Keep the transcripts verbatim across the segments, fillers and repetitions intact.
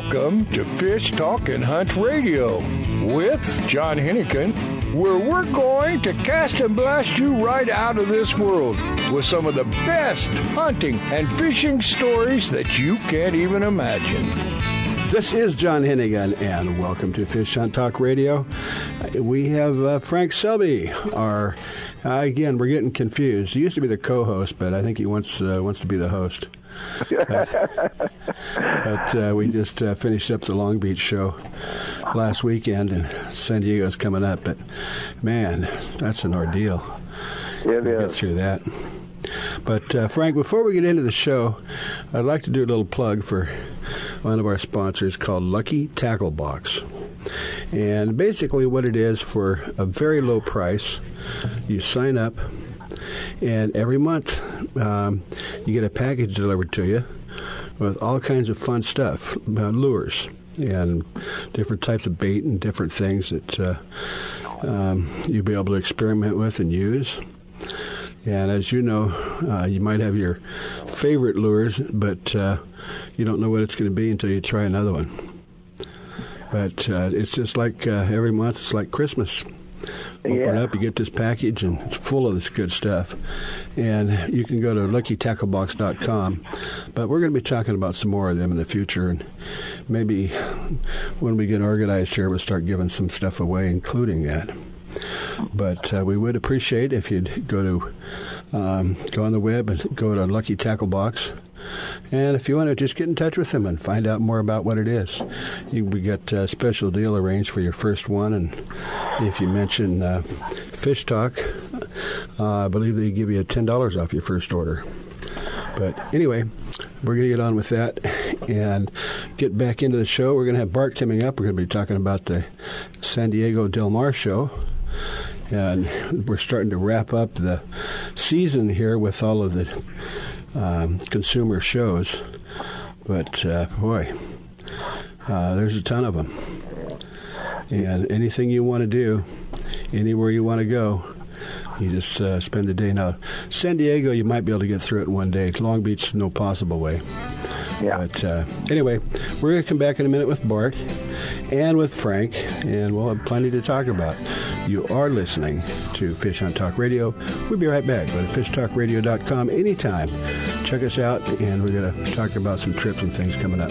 Welcome to Fish Talk and Hunt Radio with John Hennigan, where we're going to cast and blast you right out of this world with some of the best hunting and fishing stories that you can't even imagine. This is John Hennigan, and welcome to Fish Hunt Talk Radio. We have uh, Frank Selby, our... Uh, again, we're getting confused. He used to be the co-host, but I think he wants uh, wants to be the host. Uh, but uh, we just uh, finished up the Long Beach show last weekend, and San Diego's coming up. But, man, that's an ordeal. It is. Get through that. But, uh, Frank, before we get into the show, I'd like to do a little plug for one of our sponsors called Lucky Tackle Box. And basically what it is, for a very low price, you sign up, and every month um, you get a package delivered to you with all kinds of fun stuff, uh, lures and different types of bait and different things that uh, um, you'll be able to experiment with and use. And as you know, uh, you might have your favorite lures, but uh, you don't know what it's going to be until you try another one. But uh, it's just like uh, every month, it's like Christmas. Open yeah. it up, you get this package, and it's full of this good stuff. And you can go to lucky tackle box dot com. But we're going to be talking about some more of them in the future. And maybe when we get organized here, we'll start giving some stuff away, including that. But uh, we would appreciate if you'd go to um, go on the web and go to Lucky Tackle Box. And if you want to, just get in touch with them and find out more about what it is. You we get a special deal arranged for your first one, and if you mention uh, Fish Talk, uh, I believe they give you ten dollars off your first order. But anyway, we're going to get on with that and get back into the show. We're going to have Bart coming up. We're going to be talking about the San Diego Del Mar show. And we're starting to wrap up the season here with all of the Um, consumer shows, but uh, boy, uh, there's a ton of them. And anything you want to do, anywhere you want to go, you just uh, spend the day. Now, San Diego, you might be able to get through it in one day. Long Beach, no possible way. Yeah. But uh, anyway, we're going to come back in a minute with Bart and with Frank, and we'll have plenty to talk about. You are listening to Fish Hunt Talk Radio. We'll be right back. Go to fish talk radio dot com anytime. Check us out, and we're going to talk about some trips and things coming up.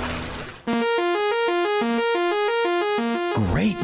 Great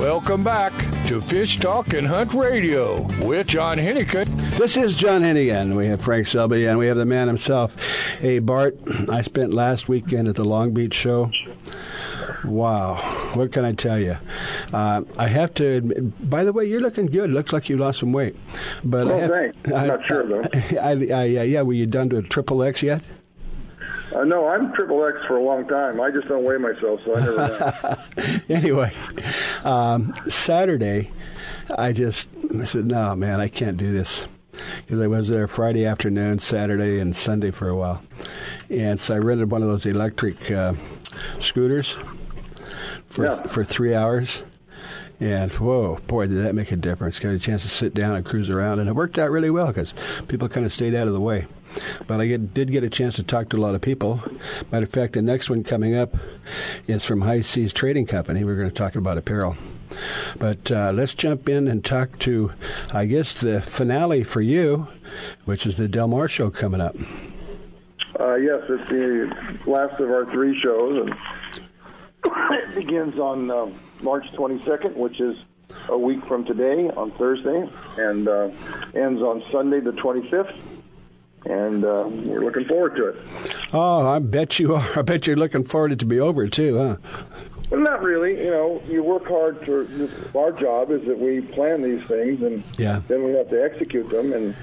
Welcome back to Fish Talk and Hunt Radio with John Hennigan. This is John Hennigan. We have Frank Selby, and we have the man himself. Hey, Bart, I spent last weekend at the Long Beach show. Wow. What can I tell you? Uh, I have to admit, by the way, you're looking good. Looks like you lost some weight. But oh, I have, thanks. I'm I, not sure, though. I, I, I, yeah, were you done to a triple X yet? Uh, no, I'm triple X for a long time. I just don't weigh myself, so I never know. Anyway, um, Saturday, I just I said, no, man, I can't do this. Because I was there Friday afternoon, Saturday, and Sunday for a while. And so I rented one of those electric uh, scooters for yeah. for three hours. And, whoa, boy, did that make a difference. Got a chance to sit down and cruise around. And it worked out really well because people kind of stayed out of the way. But I get, did get a chance to talk to a lot of people. Matter of fact, the next one coming up is from High Seas Trading Company. We're going to talk about apparel. But uh, let's jump in and talk to, I guess, the finale for you, which is the Del Mar show coming up. Uh, yes, it's the last of our three shows. And it begins on uh, March twenty-second, which is a week from today on Thursday, and uh, ends on Sunday the twenty-fifth. And uh, we're looking forward to it. Oh, I bet you are. I bet you're looking forward to it to be over, too, huh? Well, not really. You know, you work hard for our job is that we plan these things, and yeah. then we have to execute them. And,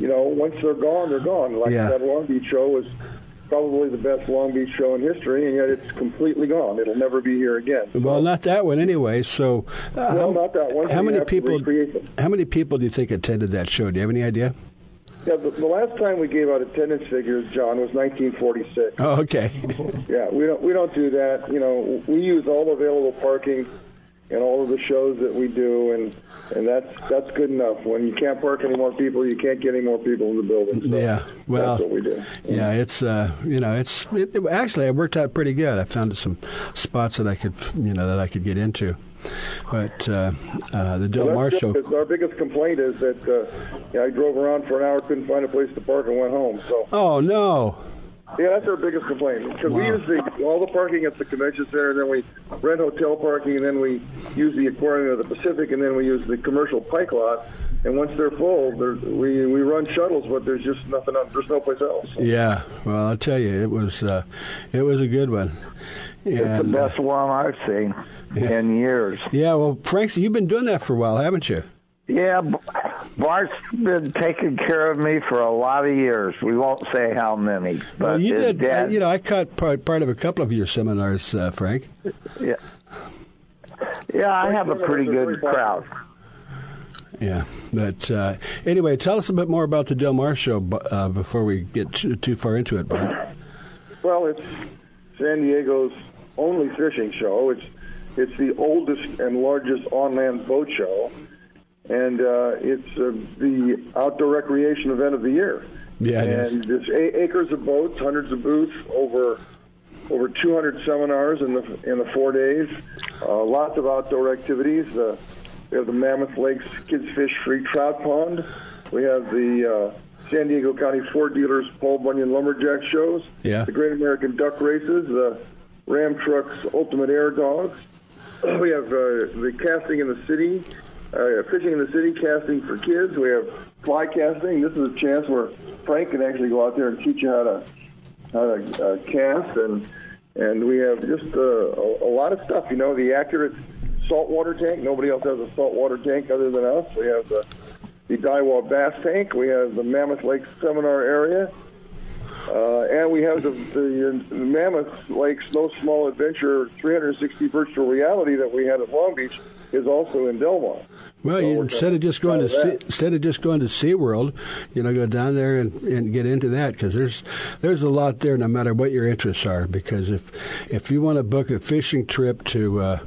you know, once they're gone, they're gone. Like yeah. that Long Beach show was probably the best Long Beach show in history, and yet it's completely gone. It'll never be here again. So, well, not that one anyway. So, uh, well, how, not that one. How many people? How many people do you think attended that show? Do you have any idea? Yeah, the, the last time we gave out attendance figures, John, was nineteen forty-six. Oh, okay. yeah, we don't we don't do that. You know, we use all available parking in all of the shows that we do, and and that's that's good enough. When you can't park any more people, you can't get any more people in the building. So yeah, well, that's what we do. Yeah, yeah it's uh, you know, it's it, it, actually it worked out pretty good. I found some spots that I could you know that I could get into. But uh, uh, the Del Mar show. Our biggest complaint is that uh, you know, I drove around for an hour, couldn't find a place to park, and went home. So. Oh no. Yeah, that's our biggest complaint because wow. we use the, all the parking at the convention center, and then we rent hotel parking, and then we use the Aquarium of the Pacific, and then we use the commercial pike lot. And once they're full, they're, we we run shuttles, but there's just nothing else. There's no place else. Yeah, well, I'll tell you, it was uh, it was a good one. And, it's the best one I've seen yeah. in years. Yeah, well, Frank, you've been doing that for a while, haven't you? Yeah, Bart's been taking care of me for a lot of years. We won't say how many. But well, you did. Dad, I, you know, I caught part, part of a couple of your seminars, uh, Frank. Yeah, yeah, I have a pretty good crowd. Yeah, but uh, anyway, tell us a bit more about the Del Mar show uh, before we get too, too far into it, Bart. Well, it's San Diego's only fishing show. It's it's the oldest and largest on-land boat show, and uh, it's uh, the outdoor recreation event of the year. Yeah, it is. And there's a- acres of boats, hundreds of booths, over over two hundred seminars in the in the four days. Uh, lots of outdoor activities. Uh, we have the Mammoth Lakes Kids Fish Free Trout Pond. We have the uh, San Diego County Ford Dealers Paul Bunyan Lumberjack Shows, yeah. the Great American Duck Races, the Ram Trucks Ultimate Air Dogs. We have uh, the Casting in the City, uh, Fishing in the City, Casting for Kids. We have fly casting. This is a chance where Frank can actually go out there and teach you how to how to uh, cast. And and we have just uh, a, a lot of stuff. You know, the Accurate saltwater tank. Nobody else has a saltwater tank other than us. We have the the Daiwa Bass Tank. We have the Mammoth Lakes Seminar Area. Uh, and we have the, the, the Mammoth Lakes No Small Adventure three sixty virtual reality that we had at Long Beach is also in Del Mar. Well, so instead of just going to sea, instead of just going to SeaWorld, you know, go down there and, and get into that, because there's there's a lot there, no matter what your interests are. Because if if you want to book a fishing trip to uh,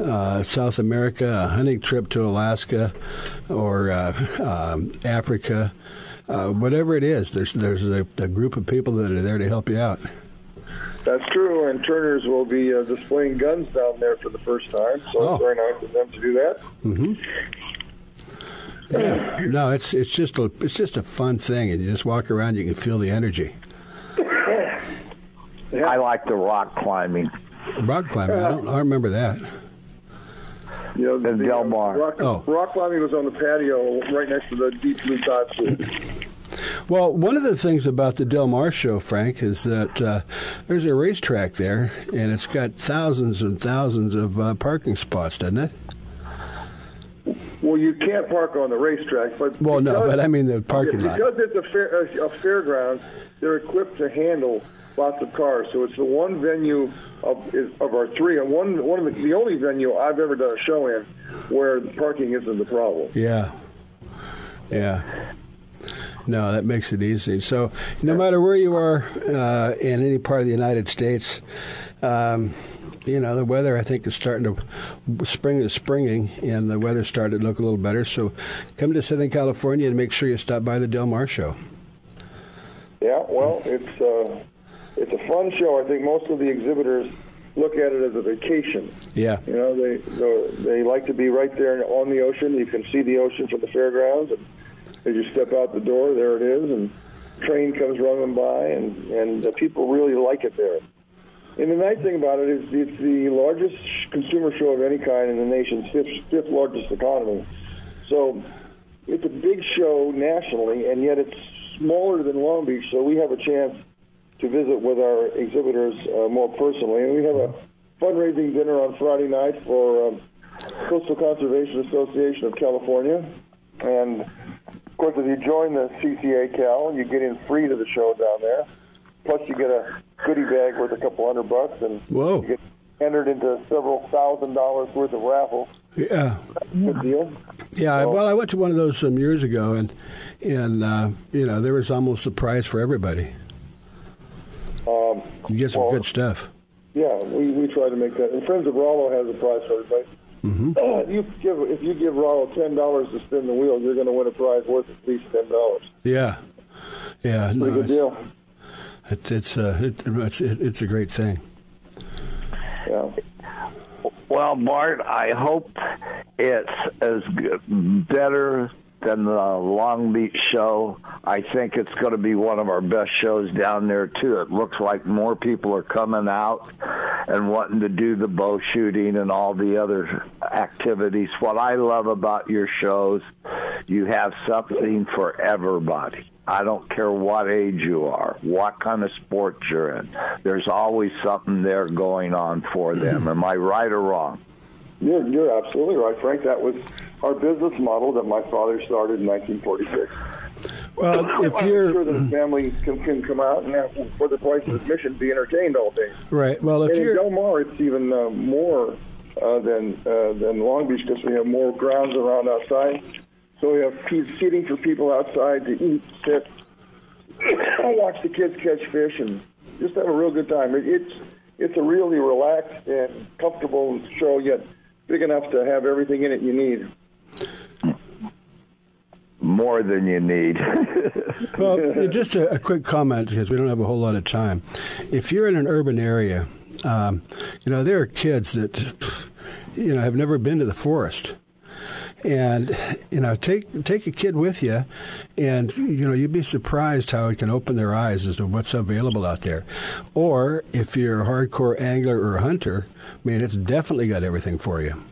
uh, South America, a hunting trip to Alaska, or uh, um, Africa, uh, whatever it is, there's there's a, a group of people that are there to help you out. That's true, and Turners will be uh, displaying guns down there for the first time, so oh. It's very nice of them to do that. Mm-hmm. Yeah. No, it's it's just a it's just a fun thing, and you just walk around, you can feel the energy. Yeah. Yeah. I like the rock climbing. Rock climbing? I don't I remember that. You know, the, the Del Mar. Rock, oh. rock climbing was on the patio right next to the Deep Blue Charters. Well, one of the things about the Del Mar show, Frank, is that uh, there's a racetrack there, and it's got thousands and thousands of uh, parking spots, doesn't it? Well, you can't park on the racetrack, but well, because, no, but I mean the parking because lot. Because it's a, fair, a, a fairground, they're equipped to handle lots of cars. So it's the one venue of, is, of our three, and one one of the, the only venue I've ever done a show in where parking isn't the problem. Yeah, yeah. No, that makes it easy. So no matter where you are uh, in any part of the United States, um, you know, the weather, I think, is starting to, spring is springing, and the weather started to look a little better. So come to Southern California and make sure you stop by the Del Mar show. Yeah, well, it's, uh, it's a fun show. I think most of the exhibitors look at it as a vacation. Yeah. You know, they, they, they like to be right there on the ocean. You can see the ocean from the fairgrounds, and as you step out the door, there it is, and train comes running by, and, and the people really like it there. And the nice thing about it is it's the largest consumer show of any kind in the nation's fifth, fifth largest economy. So it's a big show nationally, and yet it's smaller than Long Beach, so we have a chance to visit with our exhibitors uh, more personally. And we have a fundraising dinner on Friday night for um, Coastal Conservation Association of California, and of course, if you join the C C A Cal, you get in free to the show down there. Plus, you get a goodie bag worth a couple hundred bucks, and Whoa. You get entered into several thousand dollars worth of raffles. Yeah. That's a good deal. Yeah. So, well, I went to one of those some years ago, and and uh, you know, there was almost a prize for everybody. Um, you get some well, good stuff. Yeah, we we try to make that. And Friends of Rollo has a prize for everybody. Mm-hmm. Uh, you give, if you give Rollo ten dollars to spin the wheel, you're going to win a prize worth at least ten dollars. Yeah. Yeah. That's no, pretty good it's, deal. It, it's, uh, it, it's, it, it's a great thing. Yeah. Well, Bart, I hope it's as good, better than the Long Beach show. I think it's going to be one of our best shows down there, too. It looks like more people are coming out and wanting to do the bow shooting and all the other activities. What I love about your shows, you have something for everybody. I don't care what age you are, what kind of sport you're in. There's always something there going on for them. Am I right or wrong? You're, you're absolutely right, Frank. That was our business model that my father started in nineteen forty-six. Well, so if I'm you're sure that the family can, can come out and, have, for the price of admission, be entertained all day. Right. Well, if and you're in Del Mar, it's even uh, more uh, than uh, than Long Beach because we have more grounds around outside. So we have seating for people outside to eat, sit, and watch the kids catch fish, and just have a real good time. It, it's it's a really relaxed and comfortable show, yet big enough to have everything in it you need. More than you need. Well, just a, a quick comment, because we don't have a whole lot of time. If you're in an urban area, um, you know, there are kids that, you know, have never been to the forest. And, you know, take take a kid with you, and, you know, you'd be surprised how it can open their eyes as to what's available out there. Or if you're a hardcore angler or hunter, I mean, it's definitely got everything for you.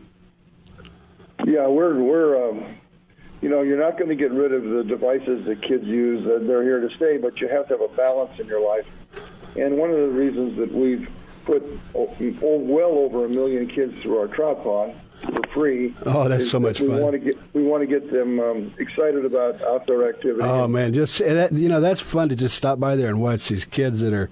Yeah, we're, we're um, you know, you're not going to get rid of the devices that kids use. They're here to stay, but you have to have a balance in your life. And one of the reasons that we've put oh, well over a million kids through our trout pond for free. Oh, that's so much we fun. Want to get, we want to get them um, excited about outdoor activity. Oh, man, just that, you know, that's fun to just stop by there and watch these kids that are,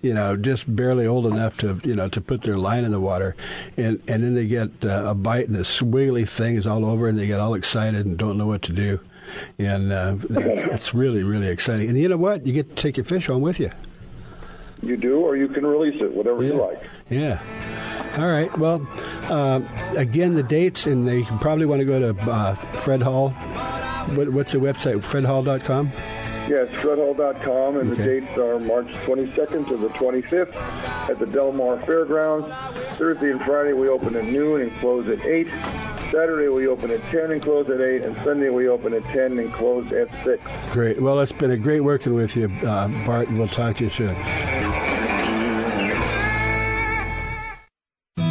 you know, just barely old enough to, you know, to put their line in the water. And, and then they get uh, a bite and the swiggly thing is all over and they get all excited and don't know what to do. And uh, that's, that's really, really exciting. And you know what? You get to take your fish home with you. You do, or you can release it, whatever yeah. you like. Yeah. All right. Well, uh, again, the dates, and they probably want to go to uh, Fred Hall. What, what's the website? Fred Hall dot com? Yes, Fred Hall dot com, and okay. the dates are March twenty-second to the twenty-fifth at the Del Mar Fairgrounds. Thursday and Friday we open at noon and close at eight. Saturday we open at ten and close at eight, and Sunday we open at ten and close at six. Great. Well, it's been a great working with you, uh, Bart, and we'll talk to you soon.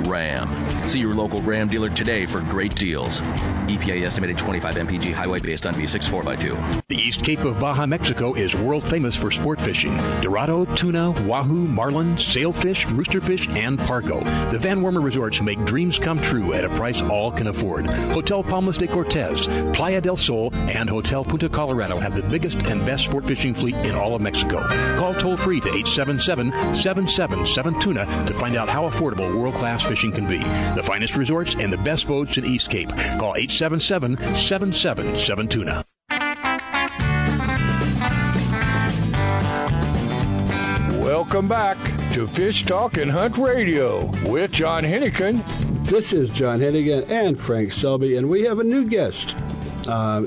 Ram. See your local Ram dealer today for great deals. E P A estimated twenty-five M P G highway based on V six four by two. The East Cape of Baja, Mexico is world famous for sport fishing. Dorado, tuna, wahoo, marlin, sailfish, roosterfish, and pargo. The Van Wormer resorts make dreams come true at a price all can afford. Hotel Palmas de Cortez, Playa del Sol, and Hotel Punta Colorado have the biggest and best sport fishing fleet in all of Mexico. Call toll free to eight seven seven, seven seven seven, TUNA to find out how affordable world-class fishing can be. The finest resorts and the best boats in East Cape. Call eight seven seven, seven seven seven, TUNA. Welcome back to Fish Talk and Hunt Radio with John Hennigan. This is John Hennigan and Frank Selby, and we have a new guest, uh,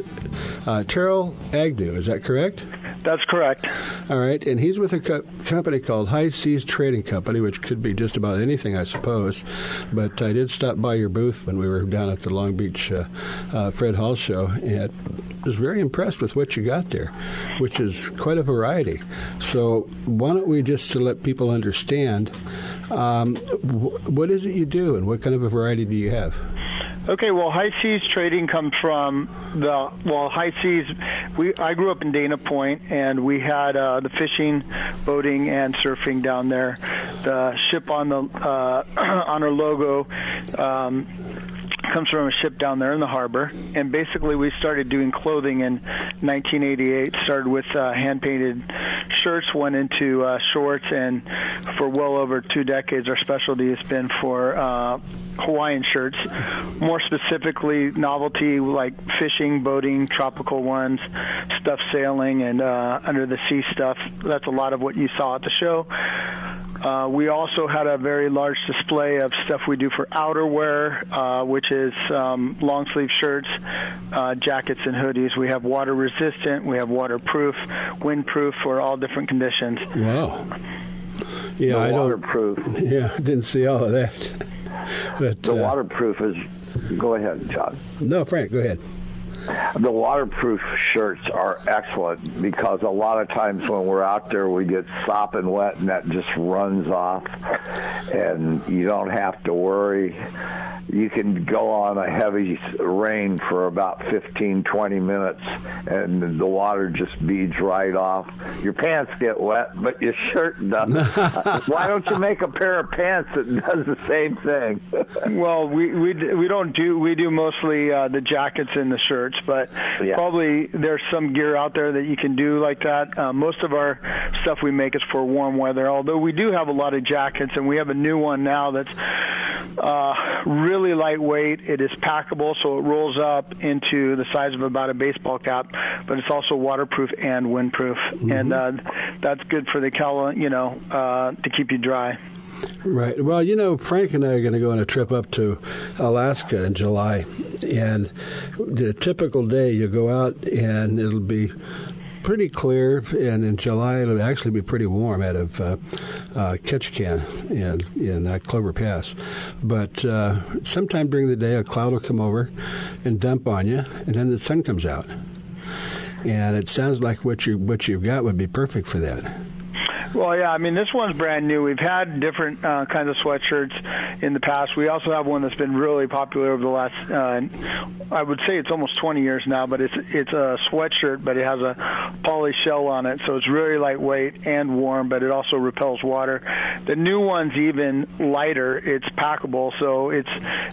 uh, Terrell Agnew. Is that correct? That's correct. All right, and he's with a co- company called High Seas Trading Company, which could be just about anything, I suppose. But I did stop by your booth when we were down at the Long Beach uh, uh, Fred Hall show, and I was very impressed with what you got there, which is quite a variety. So why don't we just to let people understand, um, wh- what is it you do, and what kind of a variety do you have? Okay, well, High Seas Trading comes from the, well, High Seas, we, I grew up in Dana Point, and we had uh, the fishing, boating, and surfing down there. The ship on the uh, on our logo um, comes from a ship down there in the harbor. And basically we started doing clothing in nineteen eighty-eight, started with uh, hand-painted shirts, went into uh, shorts, and for well over two decades our specialty has been for uh, Hawaiian shirts, more specifically novelty like fishing, boating, tropical ones, stuff sailing, and uh, under the sea stuff. That's a lot of what you saw at the show. Uh, we also had a very large display of stuff we do for outerwear, uh, which is um, long-sleeve shirts, uh, jackets, and hoodies. We have water-resistant, we have waterproof, windproof for all different conditions. Wow. Yeah, I don't, waterproof. Yeah, I didn't see all of that. But, the uh, waterproof is... Go ahead, John. No, Frank, go ahead. The waterproof shirts are excellent because a lot of times when we're out there, we get sopping wet and that just runs off, and you don't have to worry. You can go on a heavy rain for about fifteen, twenty minutes, and the water just beads right off. Your pants get wet, but your shirt doesn't. Why don't you make a pair of pants that does the same thing? Well, we we we don't do we do mostly uh, the jackets and the shirts. But yeah. Probably there's some gear out there that you can do like that. Uh, most of our stuff we make is for warm weather, although we do have a lot of jackets, and we have a new one now that's uh, really lightweight. It is packable, so it rolls up into the size of about a baseball cap, but it's also waterproof and windproof, mm-hmm. and uh, that's good for the cal- you know, uh, to keep you dry. Right. Well, you know, Frank and I are going to go on a trip up to Alaska in July, and the typical day you go out and it'll be pretty clear, and in July it'll actually be pretty warm out of uh, uh, Ketchikan in, in uh, Clover Pass. But uh, sometime during the day a cloud will come over and dump on you, and then the sun comes out. And it sounds like what you what you've got would be perfect for that. Well, yeah, I mean, this one's brand new. We've had different uh, kinds of sweatshirts in the past. We also have one that's been really popular over the last, uh, I would say it's almost twenty years now, but it's it's a sweatshirt, but it has a poly shell on it, so it's really lightweight and warm, but it also repels water. The new one's even lighter. It's packable, so it's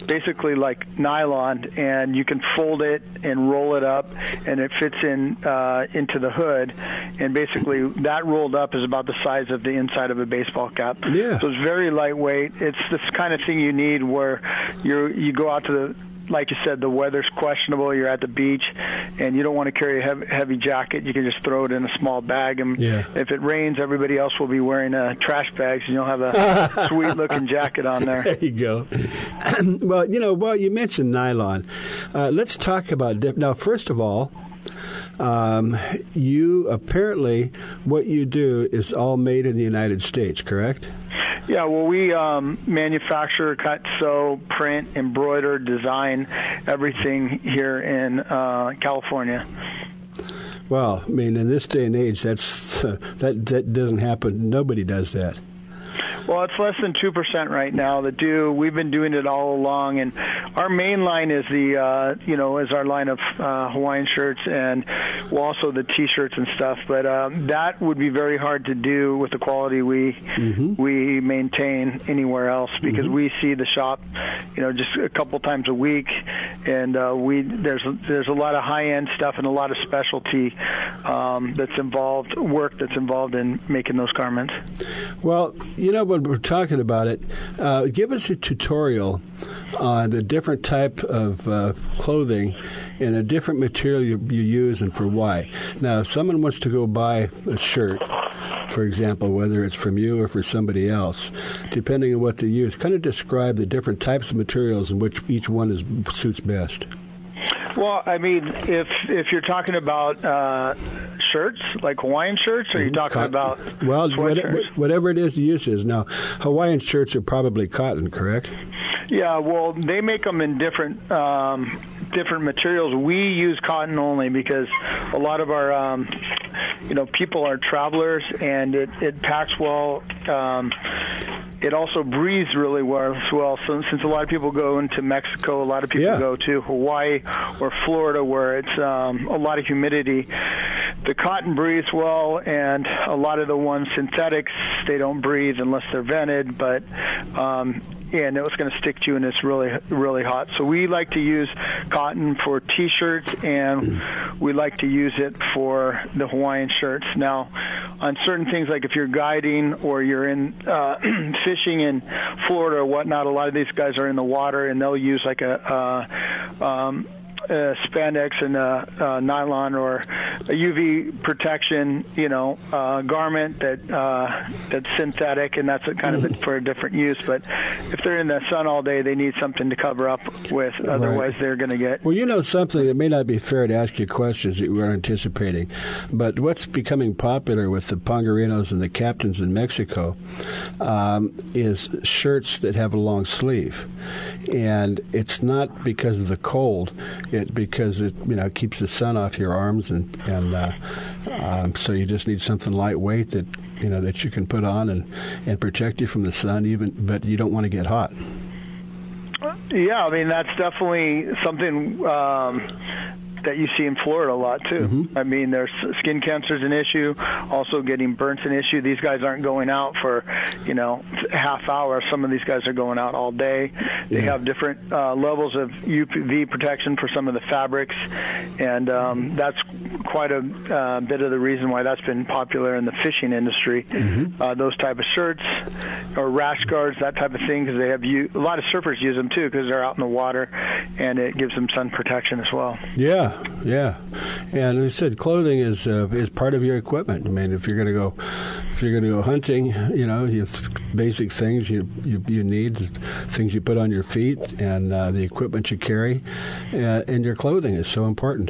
basically like nylon, and you can fold it and roll it up, and it fits in uh, into the hood, and basically that rolled up is about the size of the inside of a baseball cap. Yeah. So it's very lightweight. It's this kind of thing you need where you you go out to the, like you said, the weather's questionable, you're at the beach, and you don't want to carry a heavy, heavy jacket. You can just throw it in a small bag, and yeah. If it rains, everybody else will be wearing uh, trash bags, and you'll have a sweet-looking jacket on there. There you go. Well, you know, well, you mentioned nylon. Uh, let's talk about dip. Now, first of all, Um, you apparently, what you do is all made in the United States, correct? Yeah, well, we um, manufacture, cut, sew, print, embroider, design, everything here in uh, California. Well, I mean, in this day and age, that's uh, that, that doesn't happen. Nobody does that. Well, it's less than two percent right now that do. We've been doing it all along, and our main line is the, uh, you know, is our line of uh, Hawaiian shirts, and well, also the T-shirts and stuff. But uh, that would be very hard to do with the quality we mm-hmm. we maintain anywhere else, because mm-hmm. we see the shop, you know, just a couple times a week, and uh, we there's there's a lot of high-end stuff and a lot of specialty um, that's involved, work that's involved in making those garments. Well, you know, when we're talking about it, uh, give us a tutorial on the different type of uh, clothing and a different material you, you use and for why. Now, if someone wants to go buy a shirt, for example, whether it's from you or for somebody else, depending on what they use, kind of describe the different types of materials in which each one is suits best. Well, I mean, if if you're talking about uh, shirts, like Hawaiian shirts, or you're talking cotton. About well, whatever, whatever it is the use is. Now, Hawaiian shirts are probably cotton, correct? Yeah, well, they make them in different um, different materials. We use cotton only because a lot of our um, you know people are travelers, and it, it packs well. Um, it also breathes really well as well. So since a lot of people go into Mexico, a lot of people yeah. go to Hawaii or Florida, where it's um, a lot of humidity, the cotton breathes well, and a lot of the ones synthetics, they don't breathe unless they're vented, but um and it's going to stick to you, and it's really, really hot. So we like to use cotton for T-shirts, and we like to use it for the Hawaiian shirts. Now, on certain things, like if you're guiding or you're in uh, fishing in Florida or whatnot, a lot of these guys are in the water, and they'll use like a uh, um, Uh, spandex and uh, uh, nylon or a U V protection, you know, uh, garment that uh, that's synthetic, and that's a kind of for a different use. But if they're in the sun all day, they need something to cover up with. Otherwise, right. They're going to get. Well, you know something that may not be fair to ask you questions that you were anticipating, but what's becoming popular with the pangarinos and the captains in Mexico um, is shirts that have a long sleeve, and it's not because of the cold. It because it you know keeps the sun off your arms, and and uh, um, so you just need something lightweight that you know that you can put on and, and protect you from the sun, even but you don't want to get hot. Yeah, I mean that's definitely something um, that you see in Florida a lot too. Mm-hmm. I mean, there's skin cancer's an issue, also getting burnt's an issue. These guys aren't going out for you know half hour. Some of these guys are going out all day. They have different uh, levels of U V protection for some of the fabrics, and um, that's quite a uh, bit of the reason why that's been popular in the fishing industry. Mm-hmm. Uh, those type of shirts or rash guards, that type of thing, because they have u- a lot of surfers use them too because they're out in the water, and it gives them sun protection as well. Yeah, yeah, and as I said, clothing is uh, is part of your equipment. I mean, if you're going to go, if you're going to go hunting, you know, you have basic things you you, you need, things you put on your feet and uh, the equipment you carry, uh, and your clothing is so important.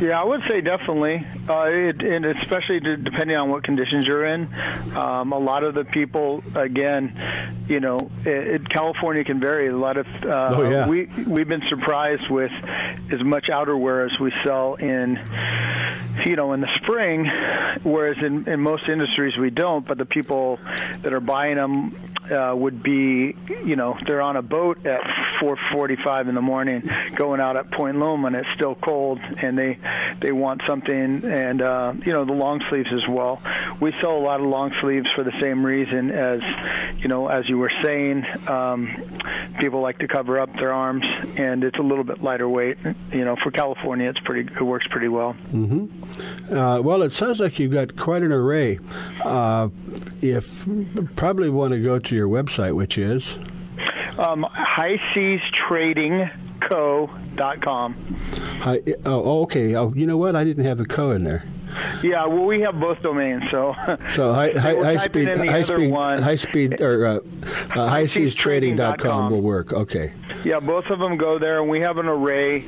Yeah, I would say definitely, uh, it, and especially to, depending on what conditions you're in. Um, a lot of the people, again, you know, it, it, California can vary. A lot of uh, oh, yeah. we we've been surprised with as much outerwear as we sell in, you know, in the spring, whereas in, in most industries we don't. But the people that are buying them uh, would be, you know, they're on a boat at four forty-five in the morning, going out at Point Loma, and it's still cold, and they They want something, and uh, you know the long sleeves as well. We sell a lot of long sleeves for the same reason as, you know, as you were saying. Um, people like to cover up their arms, and it's a little bit lighter weight. You know, for California, it's pretty. It works pretty well. Mm-hmm. Uh, well, it sounds like you've got quite an array. Uh, if probably want to go to your website, which is um, High Seas Trading Co dot com. Hi, oh, okay. Oh, you know what? I didn't have the co in there. Yeah, well, we have both domains, so so high, high, high speed, high speed, one. high speed, or uh, uh, high seas trading dot com will work. Okay. Yeah, both of them go there, and we have an array.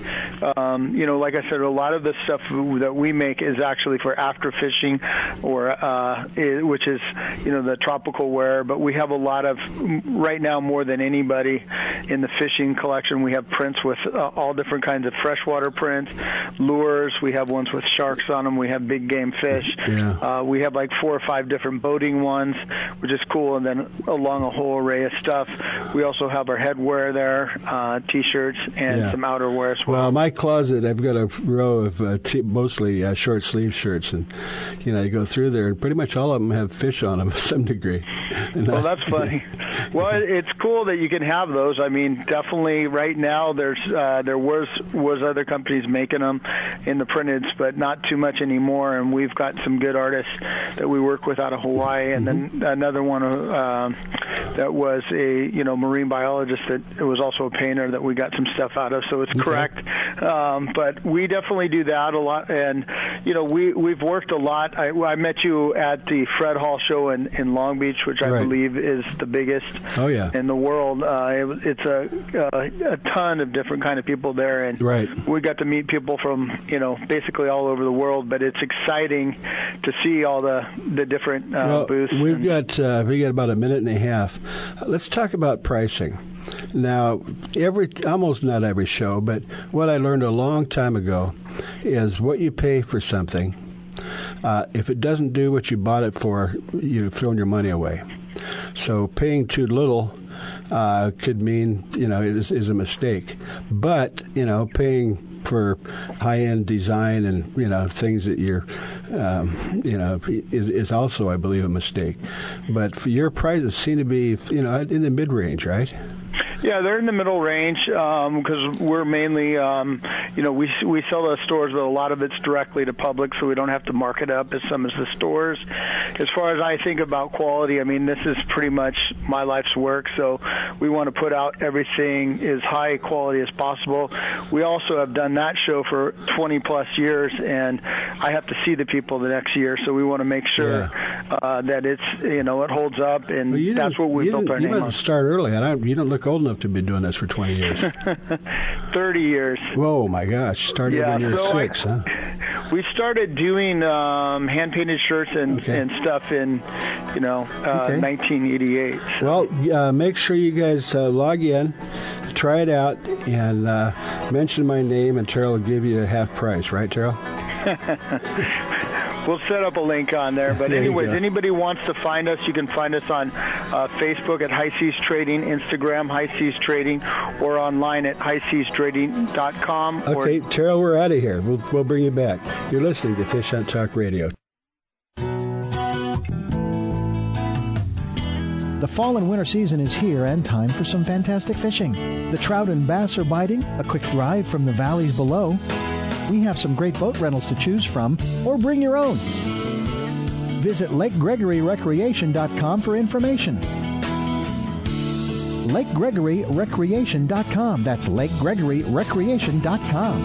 Um, you know, like I said, a lot of the stuff that we make is actually for after fishing, or uh, it, which is you know the tropical wear. But we have a lot of right now more than anybody in the fishing collection. We have prints with uh, all different kinds of freshwater prints, lures. We have ones with sharks on them. We have big game fish. Yeah. Uh, we have like four or five different boating ones, which is cool, and then along a whole array of stuff. We also have our headwear there, uh, T-shirts, and yeah. some outerwear as well. Well, my closet, I've got a row of uh, t- mostly uh, short sleeve shirts, and you know, you go through there, and pretty much all of them have fish on them to some degree. And well, I, that's funny. Well, it's cool that you can have those. I mean, definitely right now there's uh, there was, was other companies making them in the printeds, but not too much anymore. And we've got some good artists that we work with out of Hawaii, and then another one uh, that was a you know marine biologist that was also a painter that we got some stuff out of. So it's okay. Correct, um, but we definitely do that a lot. And you know we we've worked a lot. I, I met you at the Fred Hall show in, in Long Beach, which I right. believe is the biggest oh, yeah. in the world. Uh, it, it's a, a a ton of different kind of people there, and right. we got to meet people from you know basically all over the world. But it's exciting to see all the the different uh, well, booths. We've got uh, we got about a minute and a half. Let's talk about pricing. Now, every almost not every show, but what I learned a long time ago is what you pay for something. Uh, if it doesn't do what you bought it for, you've thrown your money away. So paying too little uh, could mean you know it is, is a mistake. But you know paying for high-end design and, you know, things that you're, um, you know, is, is also, I believe, a mistake. But for your prices seem to be, you know, in the mid-range, right? Yeah, they're in the middle range because um, we're mainly, um, you know, we we sell to stores, but a lot of it's directly to public, so we don't have to mark it up as some as the stores. As far as I think about quality, I mean, this is pretty much my life's work, so we want to put out everything as high quality as possible. We also have done that show for twenty plus years, and I have to see the people the next year, so we want to make sure yeah. uh, that it's, you know, it holds up, and well, that's what we built our name on. You must start early, and I, you don't look old enough to be doing this for twenty years. thirty years. Whoa, my gosh. Started yeah, when you were so six, I, huh? We started doing um, hand-painted shirts and, okay. and stuff in, you know, uh, okay. nineteen eighty-eight. So. Well, uh, make sure you guys uh, log in, try it out, and uh, mention my name, and Terrell will give you a half price. Right, Terrell? We'll set up a link on there. But there anyways, anybody wants to find us, you can find us on uh, Facebook at High Seas Trading, Instagram, High Seas Trading, or online at high seas trading dot com. Okay, or- Terrell, we're out of here. We'll, we'll bring you back. You're listening to Fish Hunt Talk Radio. The fall and winter season is here, and time for some fantastic fishing. The trout and bass are biting, a quick drive from the valleys below. We have some great boat rentals to choose from, or bring your own. Visit lake gregory recreation dot com for information. lake gregory recreation dot com. That's lake gregory recreation dot com.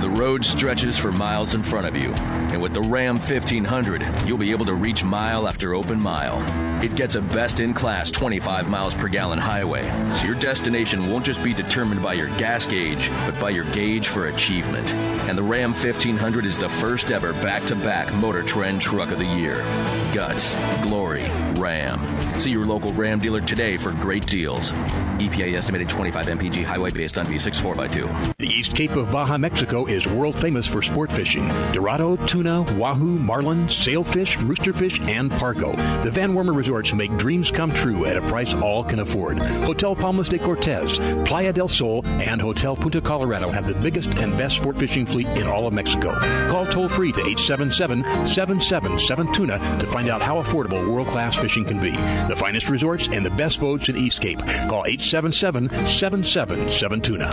The road stretches for miles in front of you, and with the Ram fifteen hundred, you'll be able to reach mile after open mile. It gets a best-in-class twenty-five miles per gallon highway, so your destination won't just be determined by your gas gauge, but by your gauge for achievement. And the Ram fifteen hundred is the first-ever back-to-back Motor Trend Truck of the Year. Guts, glory, Ram. See your local Ram dealer today for great deals. E P A estimated twenty-five M P G highway based on V six four by two. The East Cape of Baja, Mexico is world-famous for sport fishing. Dorado, tuna, wahoo, marlin, sailfish, roosterfish, and pargo. The Van Wormer resorts make dreams come true at a price all can afford. Hotel Palmas de Cortez, Playa del Sol, and Hotel Punta Colorado have the biggest and best sport fishing fleet in all of Mexico. Call toll-free to eight seven seven, seven seven seven, TUNA to find out how affordable world-class fishing can be. The finest resorts and the best boats in East Cape. Call eight seven seven, seven seven seven, TUNA.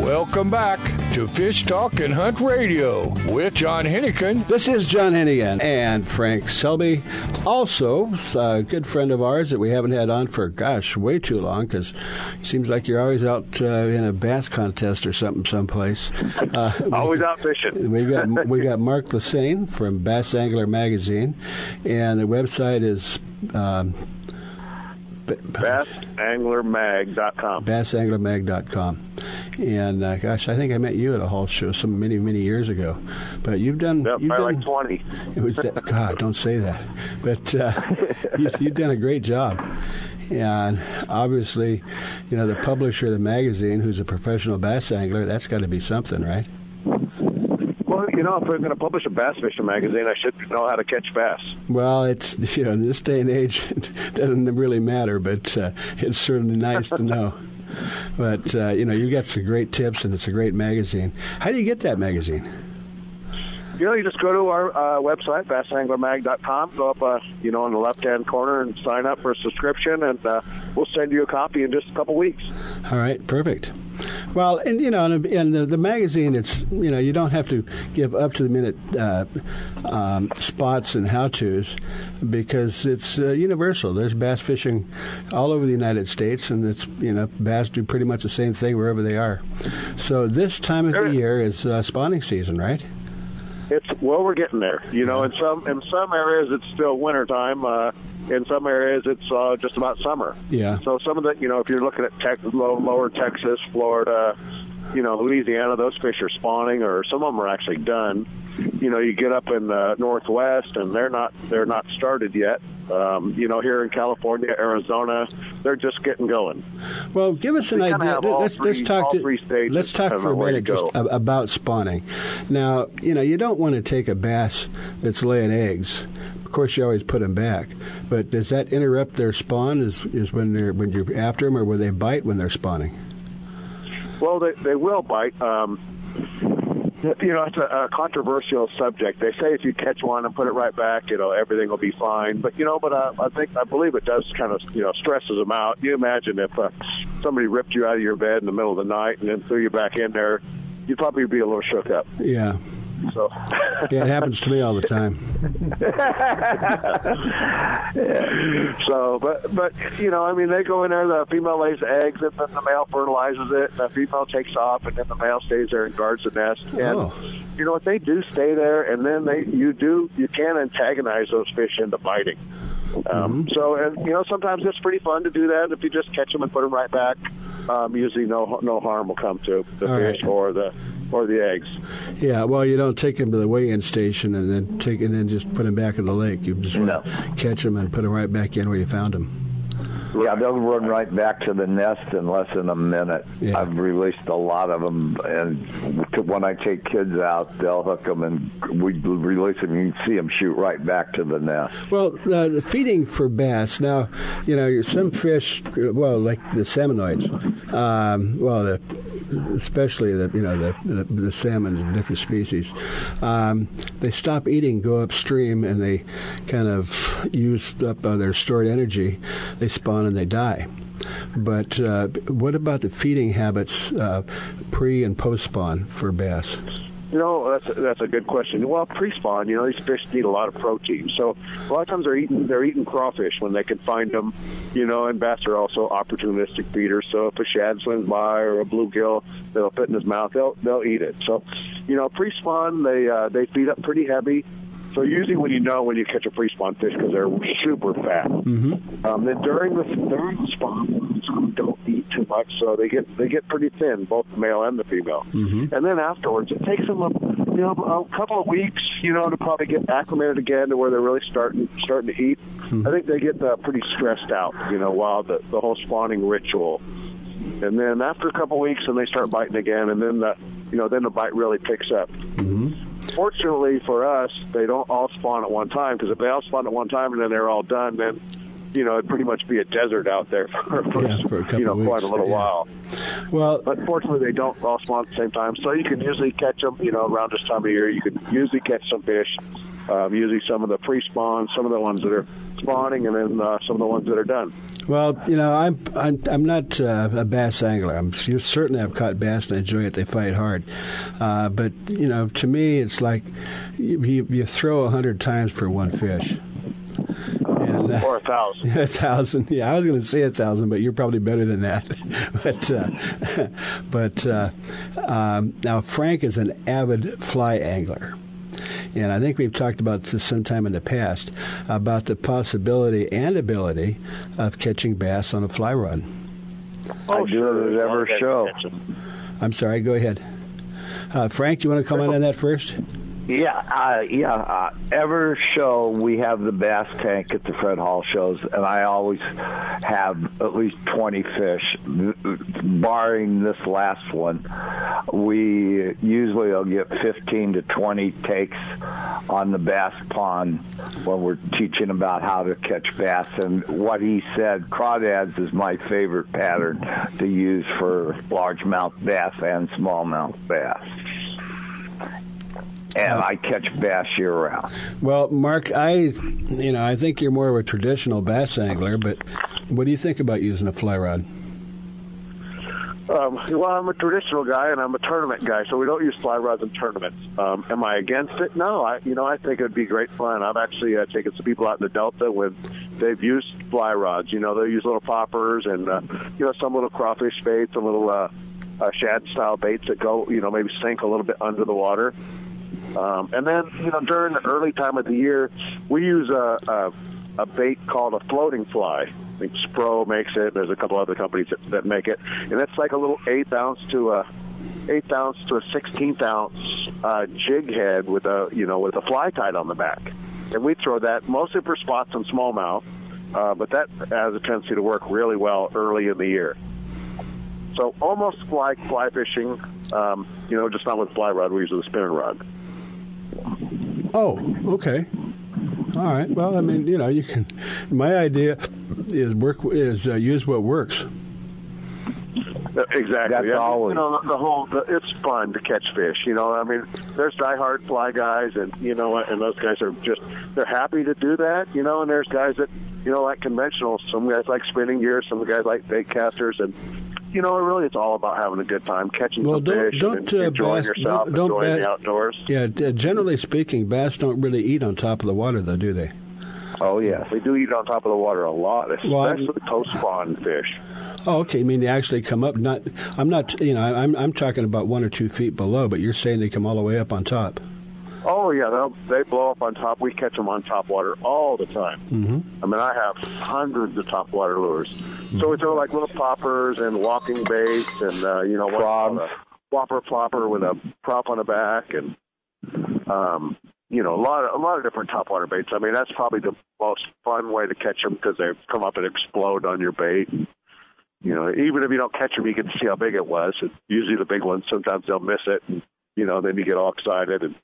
Welcome back to Fish Talk and Hunt Radio with John Hennigan. This is John Hennigan and Frank Selby, also a good friend of ours that we haven't had on for, gosh, way too long, because it seems like you're always out uh, in a bass contest or something someplace. Uh, always we, out fishing. we got we got Mark Lesane from Bass Angler Magazine, and the website is... Um, Bass Angler Mag dot com. Bass Angler Mag dot com. and uh, gosh, I think I met you at a Hall show some many, many years ago. But you've done, yep, you've I done like twenty. It was that, God, don't say that. But uh, you, you've done a great job. And obviously, you know, the publisher of the magazine, who's a professional bass angler, that's got to be something, right? Well, you know, if we're going to publish a bass fishing magazine, I should know how to catch bass. Well, it's, you know, in this day and age, it doesn't really matter, but uh, it's certainly nice to know. But, uh, you know, you've got some great tips, and it's a great magazine. How do you get that magazine? You know, you just go to our uh, website, bass angler mag dot com, go up, uh, you know, in the left-hand corner and sign up for a subscription, and uh, we'll send you a copy in just a couple weeks. All right, perfect. Well, and, you know, and, and the, the magazine, it's, you know, you don't have to give up-to-the-minute uh, um, spots and how-tos because it's uh, universal. There's bass fishing all over the United States, and it's, you know, bass do pretty much the same thing wherever they are. So this time of the year is uh, spawning season, right? It's well, we're getting there. You know, in some in some areas it's still wintertime. Uh, in some areas it's uh, just about summer. Yeah. So some of the, you know, if you're looking at tech, low, lower Texas, Florida, you know, Louisiana, those fish are spawning, or some of them are actually done. You know, you get up in the Northwest and they're not they're not started yet. Um, you know, here in California, Arizona, they're just getting going. Well, give us an idea. Let's, three, let's talk. To, let's talk for a minute just about spawning. Now, you know, you don't want to take a bass that's laying eggs. Of course, you always put them back. But does that interrupt their spawn? Is is when they're when you're after them, or will they bite when they're spawning? Well, they they will bite. Um, You know, it's a, a controversial subject. They say if you catch one and put it right back, you know, everything will be fine. But, you know, but I, I think, I believe it does kind of, you know, stresses them out. You imagine if uh, somebody ripped you out of your bed in the middle of the night and then threw you back in there, you'd probably be a little shook up. Yeah. So. Yeah, it happens to me all the time. Yeah. So, but, but you know, I mean, they go in there, the female lays the eggs, and then the male fertilizes it, and the female takes off, and then the male stays there and guards the nest. And, oh. you know, if they do stay there, and then they you do, you can antagonize those fish into biting. Um, mm-hmm. So, and, you know, sometimes it's pretty fun to do that. If you just catch them and put them right back, um, usually no no harm will come to the all fish right. or the or the eggs. Yeah, well, you don't take them to the weigh-in station and then take and then just put them back in the lake. You just want no. to catch them and put them right back in where you found them. Yeah, they'll run right back to the nest in less than a minute. Yeah. I've released a lot of them, and when I take kids out, they'll hook them, and we release them. You can see them shoot right back to the nest. Well, uh, the feeding for bass, now, you know, some fish, well, like the salmonoids, um, well, the, especially the, you know, the, the, the salmons, the different species, um, they stop eating, go upstream, and they kind of use up uh, their stored energy. They spawn and they die. But uh, what about the feeding habits uh, pre and post spawn for bass? You know, that's a, that's a good question. Well, pre-spawn, you know, these fish need a lot of protein. So a lot of times they're eating they're eating crawfish when they can find them, you know, and bass are also opportunistic feeders. So if a shad swims by or a bluegill that'll fit in his mouth, they'll they'll eat it. So, you know, pre-spawn, they, uh, they feed up pretty heavy. So usually when you know when you catch a pre-spawn fish because they're super fat. Mm-hmm. Um, then during the during the spawn, don't eat too much, so they get they get pretty thin, both the male and the female. Mm-hmm. And then afterwards, it takes them a, you know, a couple of weeks, you know, to probably get acclimated again to where they're really starting starting to eat. Mm-hmm. I think they get uh, pretty stressed out, you know, while the the whole spawning ritual. And then after a couple of weeks, and they start biting again, and then the you know then the bite really picks up. Mm-hmm. Fortunately for us, they don't all spawn at one time, because if they all spawn at one time and then they're all done, then, you know, it'd pretty much be a desert out there for, for, yeah, for a you know, quite a little yeah. while. Well, but fortunately, they don't all spawn at the same time, so you can usually catch them, you know, around this time of year. You can usually catch some fish, um, usually some of the pre-spawn, some of the ones that are spawning, and then uh, some of the ones that are done. Well, you know, I'm I'm, I'm not uh, a bass angler. I'm certainly I've caught bass and I enjoy it. They fight hard, uh, but you know, to me, it's like you, you throw a hundred times for one fish. And, uh, or a thousand. A thousand. Yeah, I was going to say a thousand, but you're probably better than that. but uh, but uh, um, now Frank is an avid fly angler. And I think we've talked about this sometime in the past, about the possibility and ability of catching bass on a fly rod. Oh, I do it at every show. I'm sorry. Go ahead. Uh, Frank, do you want to comment on that first? Yeah, uh, yeah. Uh, every show we have the bass tank at the Fred Hall shows, and I always have at least twenty fish, barring this last one. We usually will get fifteen to twenty takes on the bass pond when we're teaching about how to catch bass. And what he said, crawdads is my favorite pattern to use for largemouth bass and smallmouth bass. And I catch bass year-round. Well, Mark, I, you know, I think you're more of a traditional bass angler, but what do you think about using a fly rod? Um, well, I'm a traditional guy, and I'm a tournament guy, so we don't use fly rods in tournaments. Um, am I against it? No. I, you know, I think it would be great fun. I've actually uh, taken some people out in the Delta with they've used fly rods. You know, they use little poppers and, uh, you know, some little crawfish baits, a little uh, uh, shad-style baits that go, you know, maybe sink a little bit under the water. Um, and then, you know, during the early time of the year, we use a, a, a bait called a floating fly. I think Spro makes it. There's a couple other companies that, that make it. And it's like a little eighth ounce to a eighth ounce to a sixteenth ounce uh, jig head with a, you know, with a fly tied on the back. And we throw that mostly for spots and smallmouth, uh, but that has a tendency to work really well early in the year. So almost like fly fishing, um, you know, just not with fly rod. We use the spinner rod. Oh, okay. All right. Well, I mean, you know, you can. My idea is work is uh, use what works. Exactly. That's yeah. always. You know, the whole the, it's fun to catch fish. You know, I mean, there's diehard fly guys, and you know, and those guys are just they're happy to do that. You know, and there's guys that you know like conventional. Some guys like spinning gear. Some guys like bait casters, and you know, really, it's all about having a good time, catching well, some don't, fish, don't, and uh, enjoying bass, yourself, don't, don't enjoying bass, the outdoors. Yeah, uh, generally speaking, bass don't really eat on top of the water, though, do they? Oh, yeah. They do eat on top of the water a lot, especially well, post-spawn fish. Oh, okay. I mean, they actually come up. Not, I'm not, you know, I'm I'm talking about one or two feet below, but you're saying they come all the way up on top. Oh, yeah, they blow up on top. We catch them on top water all the time. Mm-hmm. I mean, I have hundreds of top water lures. Mm-hmm. So we throw, like, little poppers and walking baits and, uh, you know, a whopper flopper with a prop on the back and, um, you know, a lot of, a lot of different top water baits. I mean, that's probably the most fun way to catch them because they come up and explode on your bait. You know, even if you don't catch them, you can see how big it was. It's usually the big ones, sometimes they'll miss it, and, you know, then you get all excited and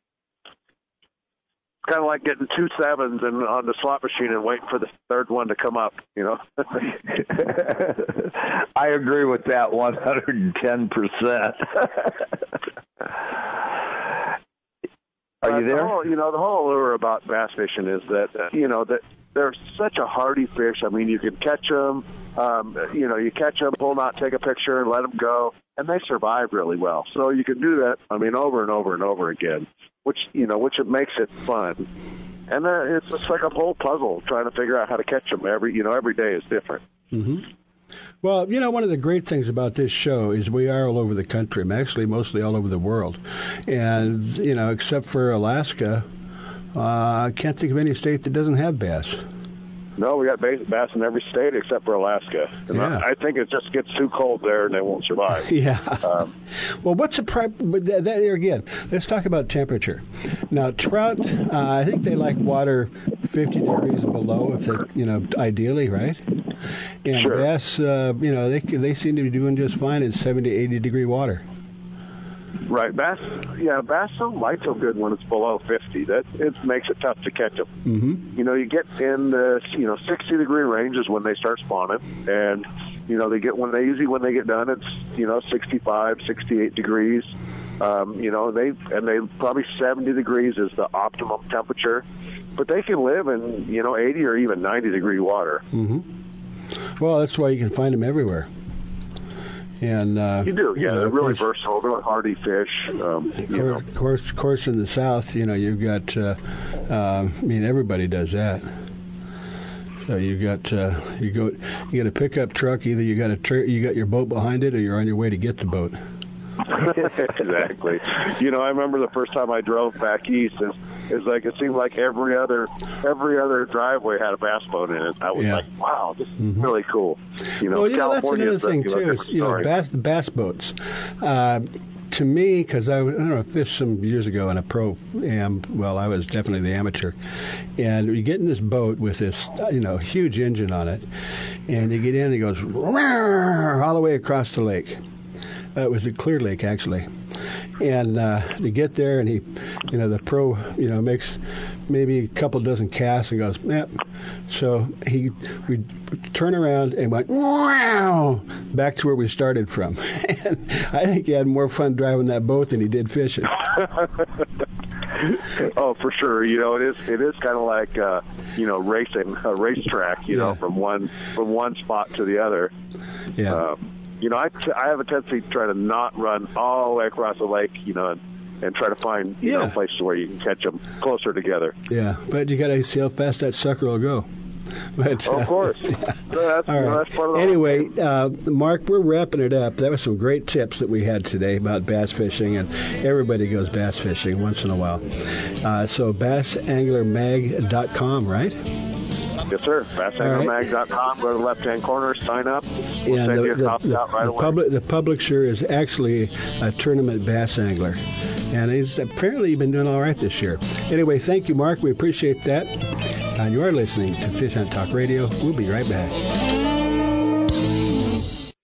kind of like getting two sevens and on the slot machine and waiting for the third one to come up, you know. I agree with that one hundred ten percent. Are you there? Uh, the whole, you know, the whole lure about bass fishing is that, uh, you know, that they're such a hardy fish. I mean, you can catch them, um, you know, you catch them, pull them out, take a picture, and let them go, and they survive really well. So you can do that, I mean, over and over and over again. Which, you know, which it makes it fun. And uh, it's just like a whole puzzle trying to figure out how to catch them. Every, you know, every day is different. Mm-hmm. Well, you know, one of the great things about this show is we are all over the country, actually mostly all over the world. And, you know, except for Alaska, uh, I can't think of any state that doesn't have bass. No, we got bass in every state except for Alaska. And yeah. I, I think it just gets too cold there, and they won't survive. Yeah. Um, well, what's the pri- that, that again? Let's talk about temperature. Now, trout, uh, I think they like water fifty degrees below, if they, you know, ideally, right? And sure. bass, uh, you know, they they seem to be doing just fine in seventy, eighty degree water. Right, bass. Yeah, bass don't bite so good when it's below fifty. That it makes it tough to catch them. Mm-hmm. You know, you get in the you know sixty degree range is when they start spawning, and you know they get when they usually when they get done, it's you know sixty-five, sixty-eight degrees. Um, you know they and they probably seventy degrees is the optimum temperature, but they can live in you know eighty or even ninety degree water. Mm-hmm. Well, that's why you can find them everywhere. And, uh, you do, yeah. You know, they're really course, versatile. They're like hardy fish. Um, of you course, know. course, course, in the South, you know, you've got. Uh, uh, I mean, everybody does that. So you got uh, you go you get a pickup truck. Either you got a tr- you got your boat behind it, or you're on your way to get the boat. Exactly. You know, I remember the first time I drove back east, and is like it seemed like every other every other driveway had a bass boat in it. I was yeah. like, wow, this is mm-hmm. really cool. You know, well, yeah, California that's another thing too. Is, you know, bass the bass boats. Uh, To me, because I, I don't know, fished some years ago in a pro-am. Well, I was definitely the amateur. And you get in this boat with this, you know, huge engine on it. And you get in and it goes all the way across the lake. Uh, it was a clear lake, actually. And uh, you get there and he, you know, the pro, you know, makes maybe a couple dozen casts and goes, eh. So he, we turn around and went, wow, back to where we started from. And I think he had more fun driving that boat than he did fishing. Oh, for sure. You know, it is it is kind of like, uh, you know, racing, a racetrack, you yeah. know, from one from one spot to the other. Yeah. Um, You know, I, t- I have a tendency to try to not run all the way across the lake, you know, and, and try to find, you yeah. know, places where you can catch them closer together. Yeah, but you got to see how fast that sucker will go. But, oh, of course. Uh, yeah. so that's, all right. you know, that's part of the anyway, uh, Mark, we're wrapping it up. That was some great tips that we had today about bass fishing, and everybody goes bass fishing once in a while. Uh, so bass angler mag dot com, right? Yes, sir. bass angler mag dot com. Go to the left-hand corner, sign up. We'll and send the, you a copy the, out right the away. Public, the publisher is actually a tournament bass angler, and he's apparently been doing all right this year. Anyway, thank you, Mark. We appreciate that. And you are listening to Fish Hunt Talk Radio. We'll be right back.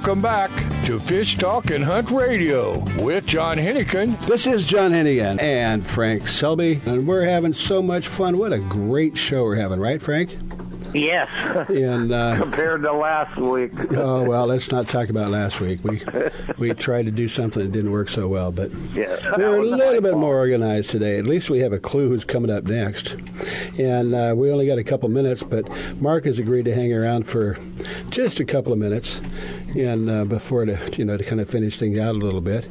Welcome back to Fish Talk and Hunt Radio with John Hennigan. This is John Hennigan and Frank Selby, and we're having so much fun. What a great show we're having, right, Frank? Yes. And uh, compared to last week. Oh well, let's not talk about last week. We we tried to do something that didn't work so well, but yeah, we're a little bit more organized today. At least we have a clue who's coming up next. And uh, we only got a couple minutes, but Mark has agreed to hang around for just a couple of minutes, and uh, before to you know to kind of finish things out a little bit.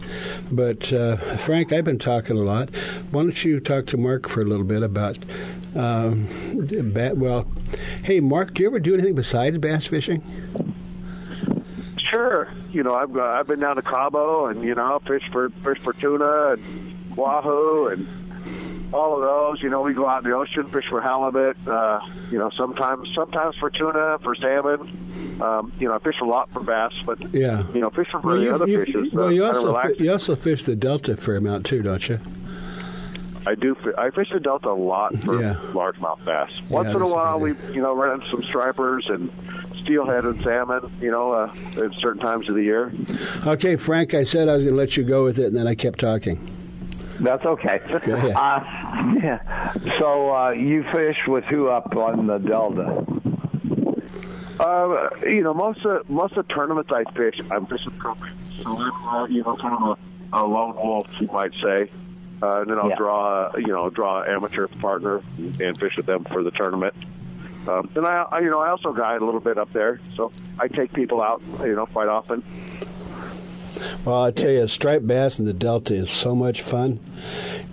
But uh, Frank, I've been talking a lot. Why don't you talk to Mark for a little bit about? Um, bat, well, hey, Mark, do you ever do anything besides bass fishing? Sure. You know, I've, uh, I've been down to Cabo and, you know, fished for, fish for tuna and wahoo and all of those. You know, we go out in the ocean, fish for halibut, uh, you know, sometimes sometimes for tuna, for salmon. Um, you know, I fish a lot for bass, but, yeah. you know, fishing for well, the you, other you, fishes. Well, you also, fi- you also fish the Delta a fair amount, too, don't you? I do. I fish the Delta a lot for yeah. largemouth bass. Once yeah, in a while, we you know run into some stripers and steelhead and salmon. You know, uh, at certain times of the year. Okay, Frank. I said I was going to let you go with it, and then I kept talking. That's okay. Go ahead. Uh, yeah. So uh, you fish with who up on the Delta? Uh, you know, most of most of the tournaments I fish, I'm fishing company. So I'm uh, you know kind of a, a lone wolf, you might say. Uh, and then I'll yeah. draw, you know, draw an amateur partner and fish with them for the tournament. Um, and I, I, you know, I also guide a little bit up there, so I take people out, you know, quite often. Well, I tell you, striped bass in the Delta is so much fun,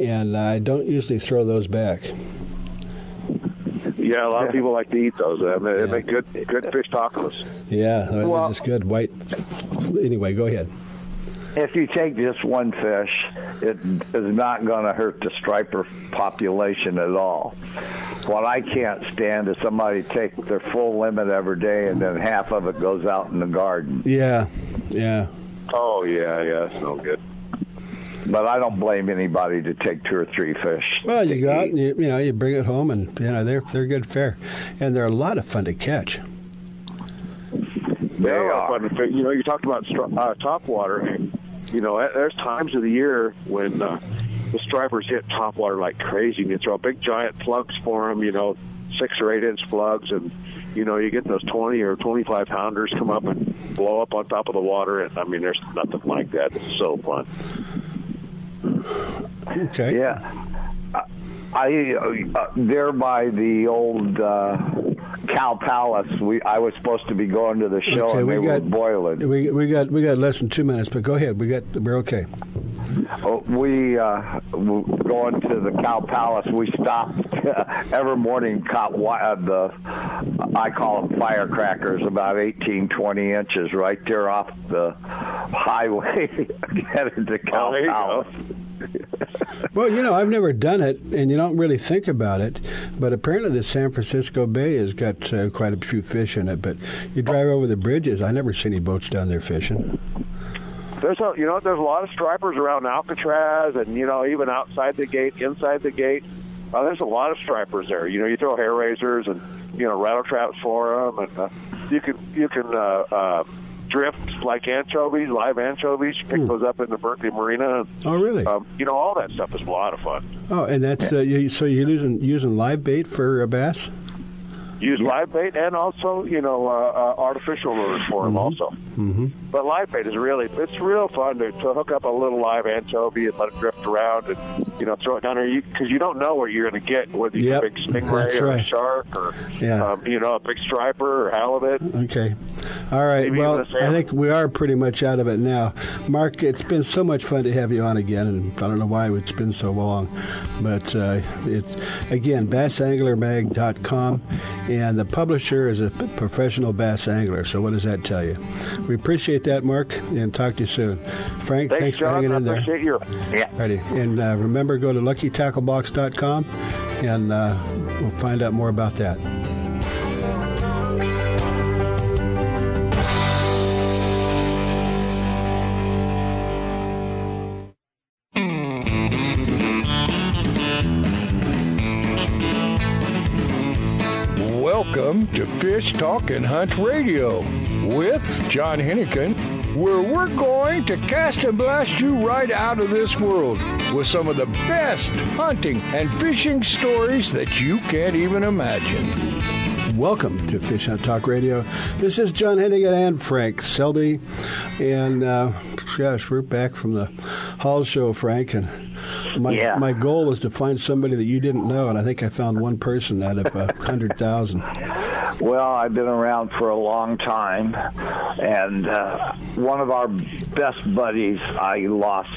and I don't usually throw those back. Yeah, a lot of people like to eat those. I mean, yeah. They make good, good fish tacos. Yeah, they're well, just good white. Anyway, go ahead. If you take just one fish, it is not going to hurt the striper population at all. What I can't stand is somebody take their full limit every day and then half of it goes out in the garden. Yeah, yeah. Oh, yeah, yeah, that's no good. But I don't blame anybody to take two or three fish. Well, you go out and, you, you know, you bring it home and, you know, they're, they're good fare. And they're a lot of fun to catch. They are. You know, you talked about uh, topwater. You know, there's times of the year when uh, the stripers hit topwater like crazy. You can throw big, giant plugs for them, you know, six or eight-inch plugs, and, you know, you get those twenty or twenty-five-pounders come up and blow up on top of the water. And I mean, there's nothing like that. It's so fun. Okay. Yeah. I uh, there by the old uh, Cal Palace. We I was supposed to be going to the show, okay, and we they got, were boiling. We we got we got less than two minutes, but go ahead. We got we're okay. Oh, we uh, going to the Cal Palace. We stopped uh, every morning. Caught uh, the I call them firecrackers, about eighteen, twenty inches, right there off the highway headed to Cal oh, Palace. You well, you know, I've never done it, and you don't really think about it, but apparently the San Francisco Bay has got uh, quite a few fish in it, but you drive over the bridges. I never see any boats down there fishing. There's a, you know, there's a lot of stripers around Alcatraz and, you know, even outside the gate, inside the gate. Uh, there's a lot of stripers there. You know, you throw hair razors and, you know, rattle traps for them, and uh, you can, you can uh, uh, drift like anchovies, live anchovies. You pick mm. those up in the Berkeley Marina. Oh, really? Um, you know, all that stuff is a lot of fun. Oh, and that's uh, you, so you're using, using live bait for uh, bass? Use yeah. live bait and also, you know, uh, uh, artificial lures for them mm-hmm. also. Mm-hmm. But live bait is really, it's real fun to, to hook up a little live anchovy and let it drift around and, you know, throw it down there. Because you, you don't know what you're going to get, whether you yep. get a big stingray That's or right. a shark or, yeah. um, you know, a big striper or halibut. Okay. All right. Maybe well, I think we are pretty much out of it now. Mark, it's been so much fun to have you on again, and I don't know why it's been so long. But, uh, it's again, bass angler mag dot com. And the publisher is a professional bass angler. So what does that tell you? We appreciate that, Mark, and talk to you soon. Frank, thanks, thanks for John, hanging I in there. Appreciate you. Yeah. Righty. And uh, remember, go to lucky tackle box dot com, and uh, we'll find out more about that. Welcome to Fish Talk and Hunt Radio with John Hennigan, where we're going to cast and blast you right out of this world with some of the best hunting and fishing stories that you can't even imagine. Welcome to Fish Hunt Talk Radio. This is John Hennigan and Frank Selby. And, uh, gosh, we're back from the Hall show, Frank. And my yeah. my goal was to find somebody that you didn't know, and I think I found one person out of uh, one hundred thousand. Well, I've been around for a long time. And uh, one of our best buddies I lost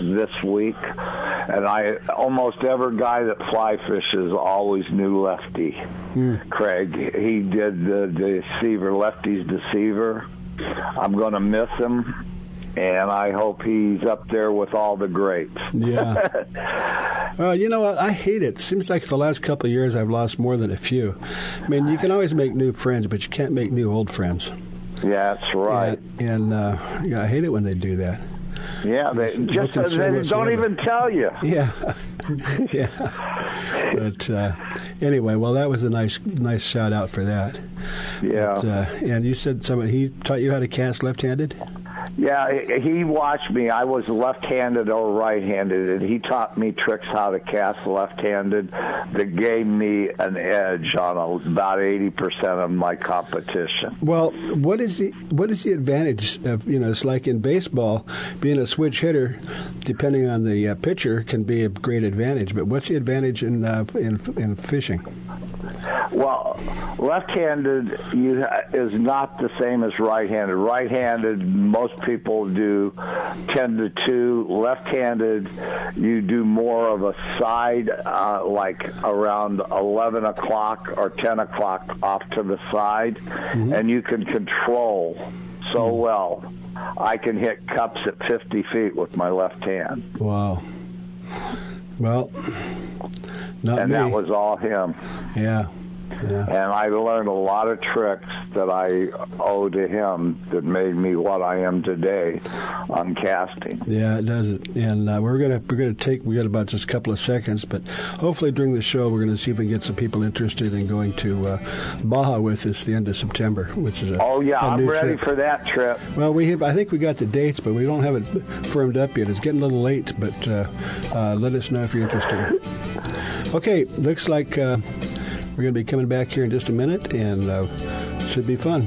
this week, and I almost every guy that fly fishes always knew Lefty. Mm. Craig, he did the, the deceiver, Lefty's deceiver. I'm going to miss him, and I hope he's up there with all the greats. Yeah. uh, you know what? I hate it. Seems like the last couple of years I've lost more than a few. I mean, you can always make new friends, but you can't make new old friends. Yeah, that's right. And, and uh, yeah, I hate it when they do that. Yeah, they just they don't even tell you. Yeah, yeah. But uh, anyway, well, that was a nice, nice shout out for that. Yeah. But, uh, and you said someone he taught you how to cast left-handed. Yeah, he watched me. I was left-handed or right-handed, and he taught me tricks how to cast left-handed that gave me an edge on a, about eighty percent of my competition. Well, what is the what is the advantage of, you know, it's like in baseball, being a switch hitter, depending on the uh, pitcher, can be a great advantage. But what's the advantage in uh, in, in fishing? Well, left-handed you, is not the same as right-handed. Right-handed, most people do ten to two. Left-handed, you do more of a side, uh, like around eleven o'clock or ten o'clock off to the side, mm-hmm. and you can control so mm-hmm. well. I can hit cups at fifty feet with my left hand. Wow. Well, not and me. That was all him. Yeah. Yeah. And I learned a lot of tricks that I owe to him that made me what I am today on casting. Yeah, it does. And uh, we're gonna we're gonna take we got about just a couple of seconds, but hopefully during the show we're gonna see if we can get some people interested in going to uh, Baja with us the end of September, which is a oh yeah, a I'm ready trip. for that trip. Well, we have, I think we got the dates, but we don't have it firmed up yet. It's getting a little late, but uh, uh, let us know if you're interested. Okay, looks like. Uh, We're going to be coming back here in just a minute, and uh, it should be fun.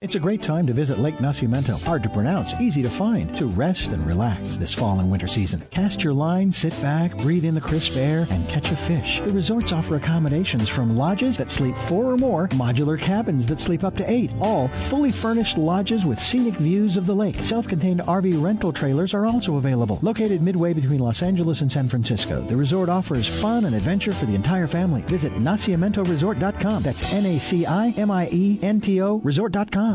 It's a great time to visit Lake Nacimiento. Hard to pronounce, easy to find, to rest and relax this fall and winter season. Cast your line, sit back, breathe in the crisp air, and catch a fish. The resorts offer accommodations from lodges that sleep four or more, modular cabins that sleep up to eight, all fully furnished lodges with scenic views of the lake. Self-contained R V rental trailers are also available. Located midway between Los Angeles and San Francisco, the resort offers fun and adventure for the entire family. Visit Nacimiento Resort dot com. That's N A C I M I E N T O Resort dot com.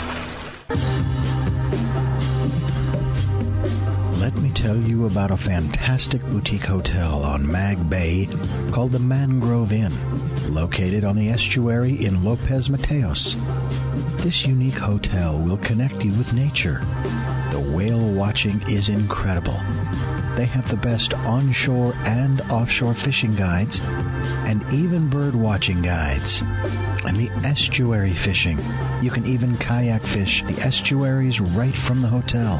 Let me tell you about a fantastic boutique hotel on Mag Bay called the Mangrove Inn, located on the estuary in Lopez Mateos. This unique hotel will connect you with nature. The whale watching is incredible. They have the best onshore and offshore fishing guides and even bird watching guides. And the estuary fishing. You can even kayak fish the estuaries right from the hotel.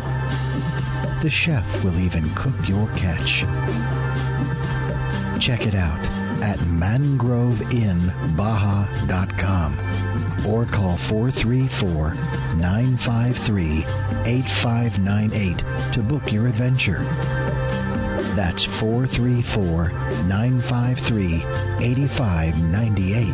The chef will even cook your catch. Check it out at mangrove inn baja dot com or call four three four, nine five three, eight five nine eight to book your adventure. That's four three four, nine five three, eight five nine eight.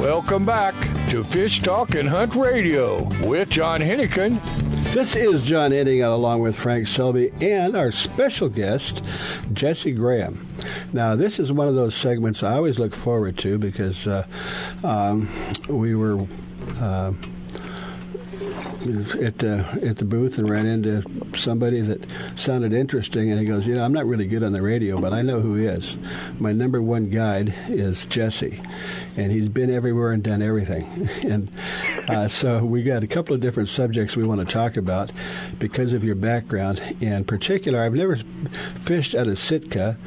Welcome back to Fish Talk and Hunt Radio with John Hennigan. This is John Hennigan along with Frank Selby and our special guest, Jesse Graham. Now, this is one of those segments I always look forward to because uh, um, we were... Uh, At, uh, at the booth and ran into somebody that sounded interesting, and he goes, you know, I'm not really good on the radio, but I know who he is. My number one guide is Jesse, and he's been everywhere and done everything. And uh, so we got a couple of different subjects we want to talk about because of your background. In particular, I've never fished out of Sitka,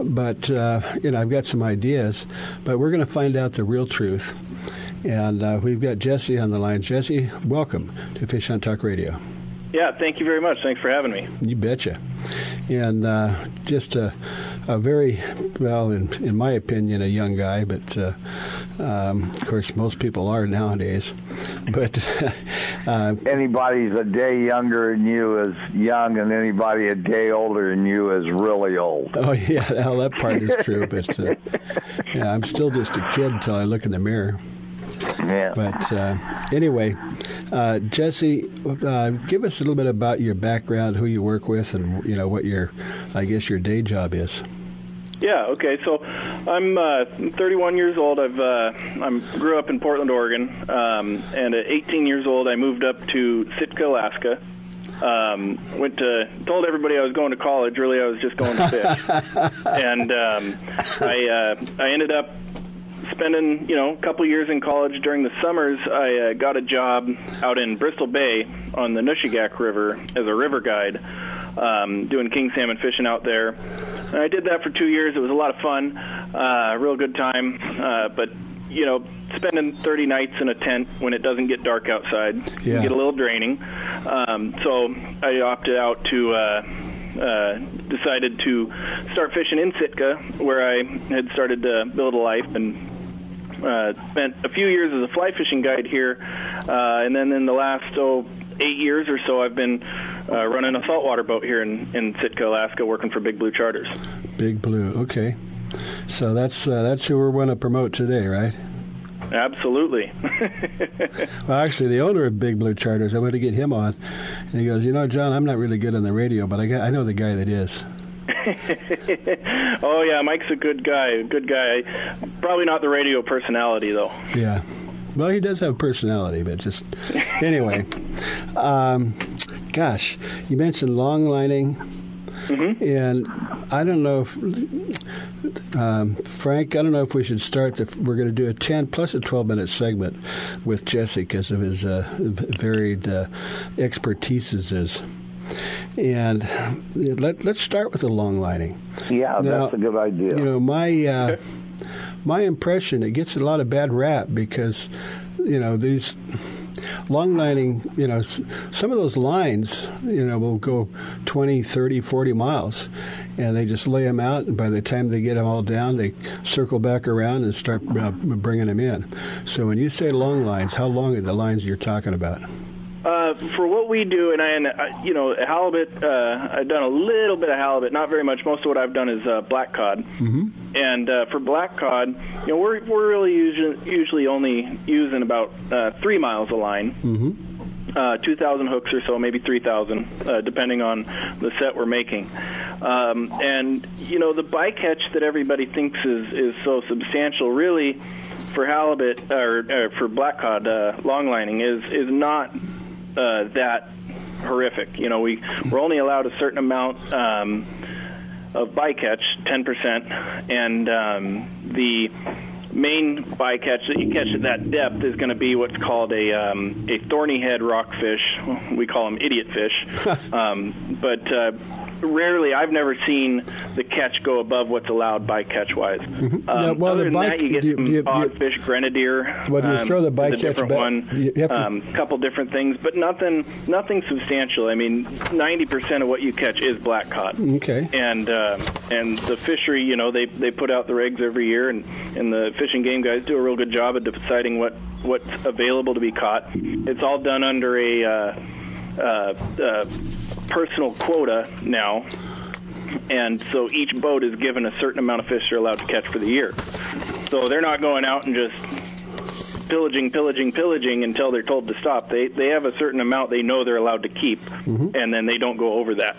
but, uh, you know, I've got some ideas, but we're going to find out the real truth. And uh, we've got Jesse on the line. Jesse, welcome to Fish Hunt Talk Radio. Yeah, thank you very much. Thanks for having me. You betcha. And uh, just a, a very, well, in, in my opinion, a young guy, but uh, um, of course most people are nowadays. But uh, anybody's a day younger than you is young, and anybody a day older than you is really old. Oh, yeah, well, that part is true. But uh, yeah, I'm still just a kid until I look in the mirror. Yeah. But uh, anyway, uh, Jesse, uh, give us a little bit about your background, who you work with, and you know what your, I guess your day job is. Yeah. Okay. So I'm uh, thirty-one years old. I've uh, I'm grew up in Portland, Oregon, um, and at eighteen years old, I moved up to Sitka, Alaska. Um, went to told everybody I was going to college. Really, I was just going to fish, and um, I uh, I ended up. Spending, you know, a couple years in college during the summers, I uh, got a job out in Bristol Bay on the Nushagak River as a river guide, um, doing king salmon fishing out there. And I did that for two years. It was a lot of fun, uh, real good time. Uh, but, you know, spending thirty nights in a tent when it doesn't get dark outside, yeah. You can get a little draining. Um, so I opted out to... Uh, Uh, decided to start fishing in Sitka, where I had started to build a life, and uh, spent a few years as a fly fishing guide here. Uh, and then in the last oh, eight years or so, I've been uh, running a saltwater boat here in, in Sitka, Alaska, working for Big Blue Charters. Big Blue, okay. So that's uh, that's who we're going to promote today, right? Absolutely. Well, actually, the owner of Big Blue Charters, I went to get him on, and he goes, you know, John, I'm not really good on the radio, but I got, I know the guy that is. Oh, yeah, Mike's a good guy, good guy. Probably not the radio personality, though. Yeah. Well, he does have personality, but just... Anyway, um, gosh, you mentioned long lining. Mm-hmm. And I don't know if, um, Frank, I don't know if we should start. The, we're going to do a ten plus a twelve-minute segment with Jesse because of his uh, varied uh, expertises. And let, let's start with the long lining. Yeah, now, that's a good idea. You know, my, uh, my impression, it gets a lot of bad rap because, you know, these... Long lining, you know, some of those lines, you know, will go twenty, thirty, forty miles, and they just lay them out, and by the time they get them all down, they circle back around and start uh, bringing them in. So when you say long lines, how long are the lines you're talking about? Uh, for what we do, and, I, and I, you know, halibut, uh, I've done a little bit of halibut, not very much. Most of what I've done is uh, black cod. Mm-hmm. And uh, for black cod, you know, we're we're really usually, usually only using about uh, three miles a line, mm-hmm. uh, two thousand hooks or so, maybe three thousand, uh, depending on the set we're making. Um, and, you know, the bycatch that everybody thinks is, is so substantial really for halibut, or, or for black cod uh, long lining is, is not... Uh, that horrific. You know, we, we're only allowed a certain amount um, of bycatch, ten percent, and um, the main bycatch that you catch at that depth is going to be what's called a um, a thorny head rockfish. We call them idiot fish. um, but uh, rarely, I've never seen the catch go above what's allowed bycatch-wise. Um, yeah, well, other than bike, that, you get do, some do you, oddfish, you, grenadier. Well, do you um, throw the bycatch different back? One, you have to... um, couple different things, but nothing, nothing substantial. I mean, ninety percent of what you catch is black cod. Okay. And uh, and the fishery, you know, they, they put out the regs every year, and, and the fish and game guys do a real good job of deciding what what's available to be caught. It's all done under a uh, uh, uh, personal quota now, and so each boat is given a certain amount of fish they're allowed to catch for the year. So they're not going out and just pillaging, pillaging, pillaging until they're told to stop. They they have a certain amount they know they're allowed to keep, mm-hmm. and then they don't go over that.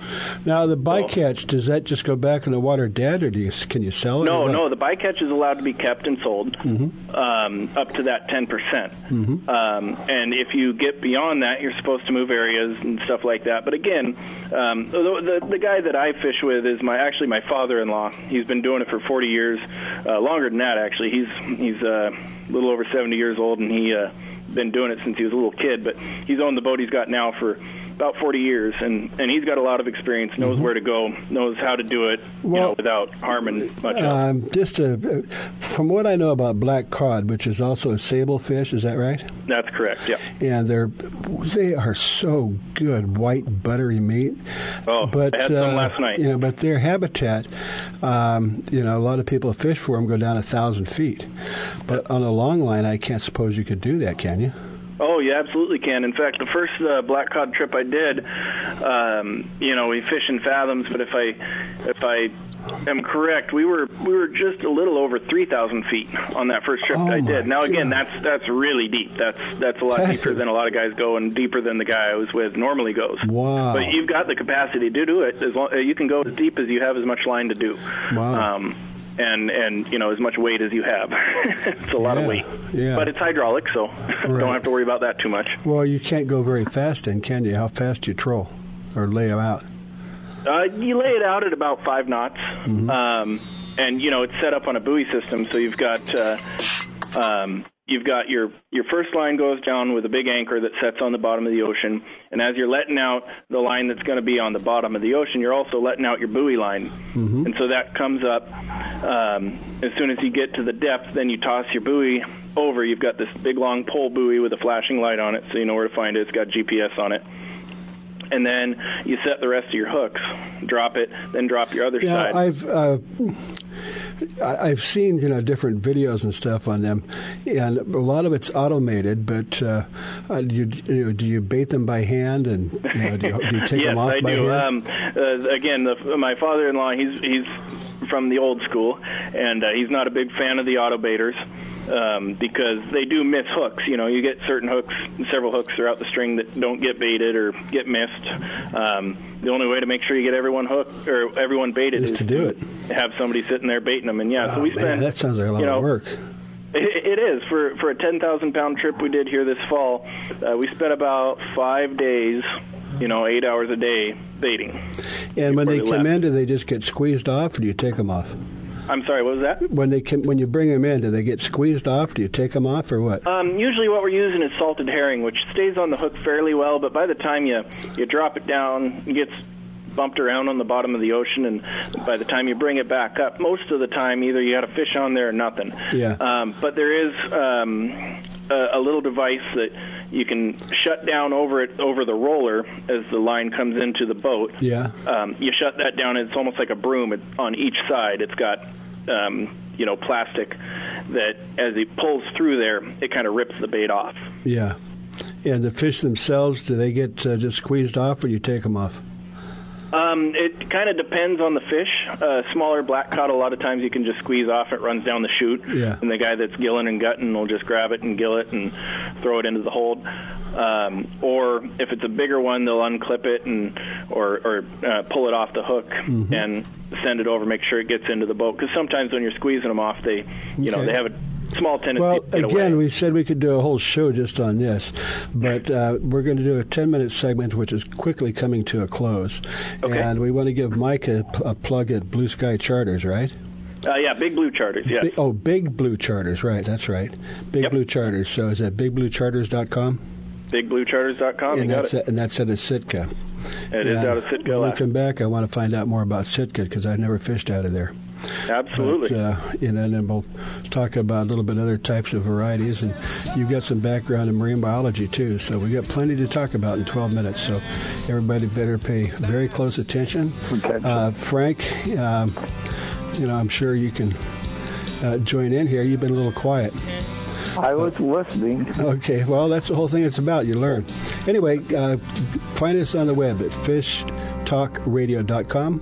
Now, the bycatch, so, does that just go back in the water dead, or do you, can you sell it? No, no, the bycatch is allowed to be kept and sold mm-hmm. um, up to that ten percent. Mm-hmm. Um, and if you get beyond that, you're supposed to move areas and stuff like that. But again, um, the, the, the guy that I fish with is my actually my father-in-law. He's been doing it for forty years, uh, longer than that, actually. He's, he's uh, a little over seventy years old, and he uh been doing it since he was a little kid, but he's owned the boat he's got now for about forty years, and and he's got a lot of experience, knows mm-hmm. where to go, knows how to do it, well, you know, without harming much um else. Just to, from what I know about black cod, which is also a sable fish, is that right? That's correct, yeah. And they're they are so good, white buttery meat. Oh, but I had some uh, last night. You know, but their habitat, um you know, a lot of people fish for them go down a thousand feet, but on a long line, I can't suppose you could do that, can you? Oh, you absolutely can. In fact, the first uh, black cod trip I did, um, you know, we fish in fathoms, but if I, if I am correct, we were we were just a little over three thousand feet on that first trip oh I did. Now, again, God. that's that's really deep. That's that's a lot that's deeper it. than a lot of guys go, and deeper than the guy I was with normally goes. Wow! But you've got the capacity to do it. As long, you can go as deep as you have as much line to do. Wow. Um, And, and you know, as much weight as you have. It's a lot yeah, of weight. Yeah. But it's hydraulic, so right. Don't have to worry about that too much. Well, you can't go very fast then, can you? How fast do you troll or lay them out? Uh, you lay it out at about five knots. Mm-hmm. Um, and, you know, it's set up on a buoy system, so you've got... Uh, um, You've got your, your first line goes down with a big anchor that sets on the bottom of the ocean. And as you're letting out the line that's going to be on the bottom of the ocean, you're also letting out your buoy line. Mm-hmm. And so that comes up. Um, as soon as you get to the depth, then you toss your buoy over. You've got this big, long pole buoy with a flashing light on it, so you know where to find it. It's got G P S on it. And then you set the rest of your hooks, drop it, then drop your other yeah, side. I've... Uh... I've seen, you know, different videos and stuff on them, and a lot of it's automated. But uh, do, you, do you bait them by hand, and you know, do, you, do you take yes, them off I by do. hand? Yes, I do. Again, the, my father-in-law, he's he's from the old school, and uh, he's not a big fan of the auto baiters um, because they do miss hooks. You know, you get certain hooks, several hooks throughout the string that don't get baited or get missed. Um, the only way to make sure you get everyone hooked or everyone baited is, is to do it. Have somebody sitting there baiting them, and yeah, oh, so we man, spent. That sounds like a lot you know, of work. It, it is for for a ten thousand pound trip we did here this fall. Uh, we spent about five days, you know, eight hours a day baiting. And when they, they come in, do they just get squeezed off, or do you take them off? I'm sorry, what was that? When they can, when you bring them in, do they get squeezed off? Do you take them off, or what? Um, usually what we're using is salted herring, which stays on the hook fairly well, but by the time you, you drop it down, it gets bumped around on the bottom of the ocean, and by the time you bring it back up, most of the time either you had a fish on there or nothing. Yeah. Um, but there is um, a, a little device that you can shut down over it over the roller as the line comes into the boat. Yeah. Um, you shut that down, and it's almost like a broom it, on each side. It's got um, you know, plastic that as it pulls through there, it kind of rips the bait off. Yeah. And the fish themselves, do they get uh, just squeezed off, or do you take them off? Um, it kind of depends on the fish. Uh, smaller black cod, a lot of times you can just squeeze off. It runs down the chute, yeah. And the guy that's gilling and gutting will just grab it and gill it and throw it into the hold. Um, or if it's a bigger one, they'll unclip it and or, or uh, pull it off the hook mm-hmm. and send it over. Make sure it gets into the boat, because sometimes when you're squeezing them off, they you okay. know they have a small tendency. Well, to get again, away. We said we could do a whole show just on this, but uh, we're going to do a ten-minute segment, which is quickly coming to a close. Okay. And we want to give Mike a, a plug at Blue Sky Charters, right? Uh, yeah, Big Blue Charters, yeah. Big, oh, Big Blue Charters, right, that's right. Big yep. Blue Charters. So is that big blue charters dot com? big blue charters dot com, and you got it. And that's out of Sitka. It yeah. is out of Sitka. When I come back, I want to find out more about Sitka because I've never fished out of there. Absolutely. But, uh, you know, and then we'll talk about a little bit other types of varieties. And you've got some background in marine biology, too. So we've got plenty to talk about in twelve minutes. So everybody better pay very close attention. Uh, Frank, um, you know, I'm sure you can uh, join in here. You've been a little quiet. I was listening. Okay, well, that's the whole thing it's about. You learn. Anyway, uh, find us on the web at fish talk radio dot com.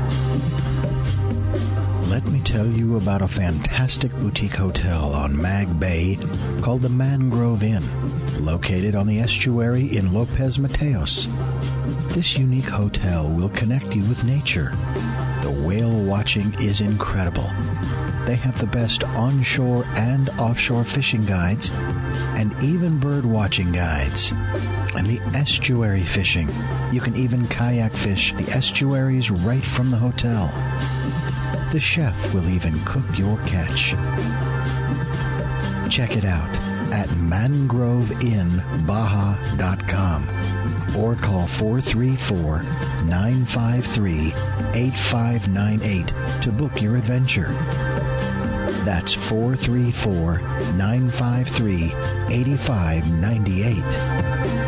Let me tell you about a fantastic boutique hotel on Mag Bay called the Mangrove Inn, located on the estuary in Lopez Mateos. This unique hotel will connect you with nature. The whale watching is incredible. They have the best onshore and offshore fishing guides and even bird watching guides. And the estuary fishing. You can even kayak fish the estuaries right from the hotel. The chef will even cook your catch. Check it out at mangrove in baja dot com or call four three four, nine five three, eight five nine eight to book your adventure. That's four three four, nine five three, eight five nine eight.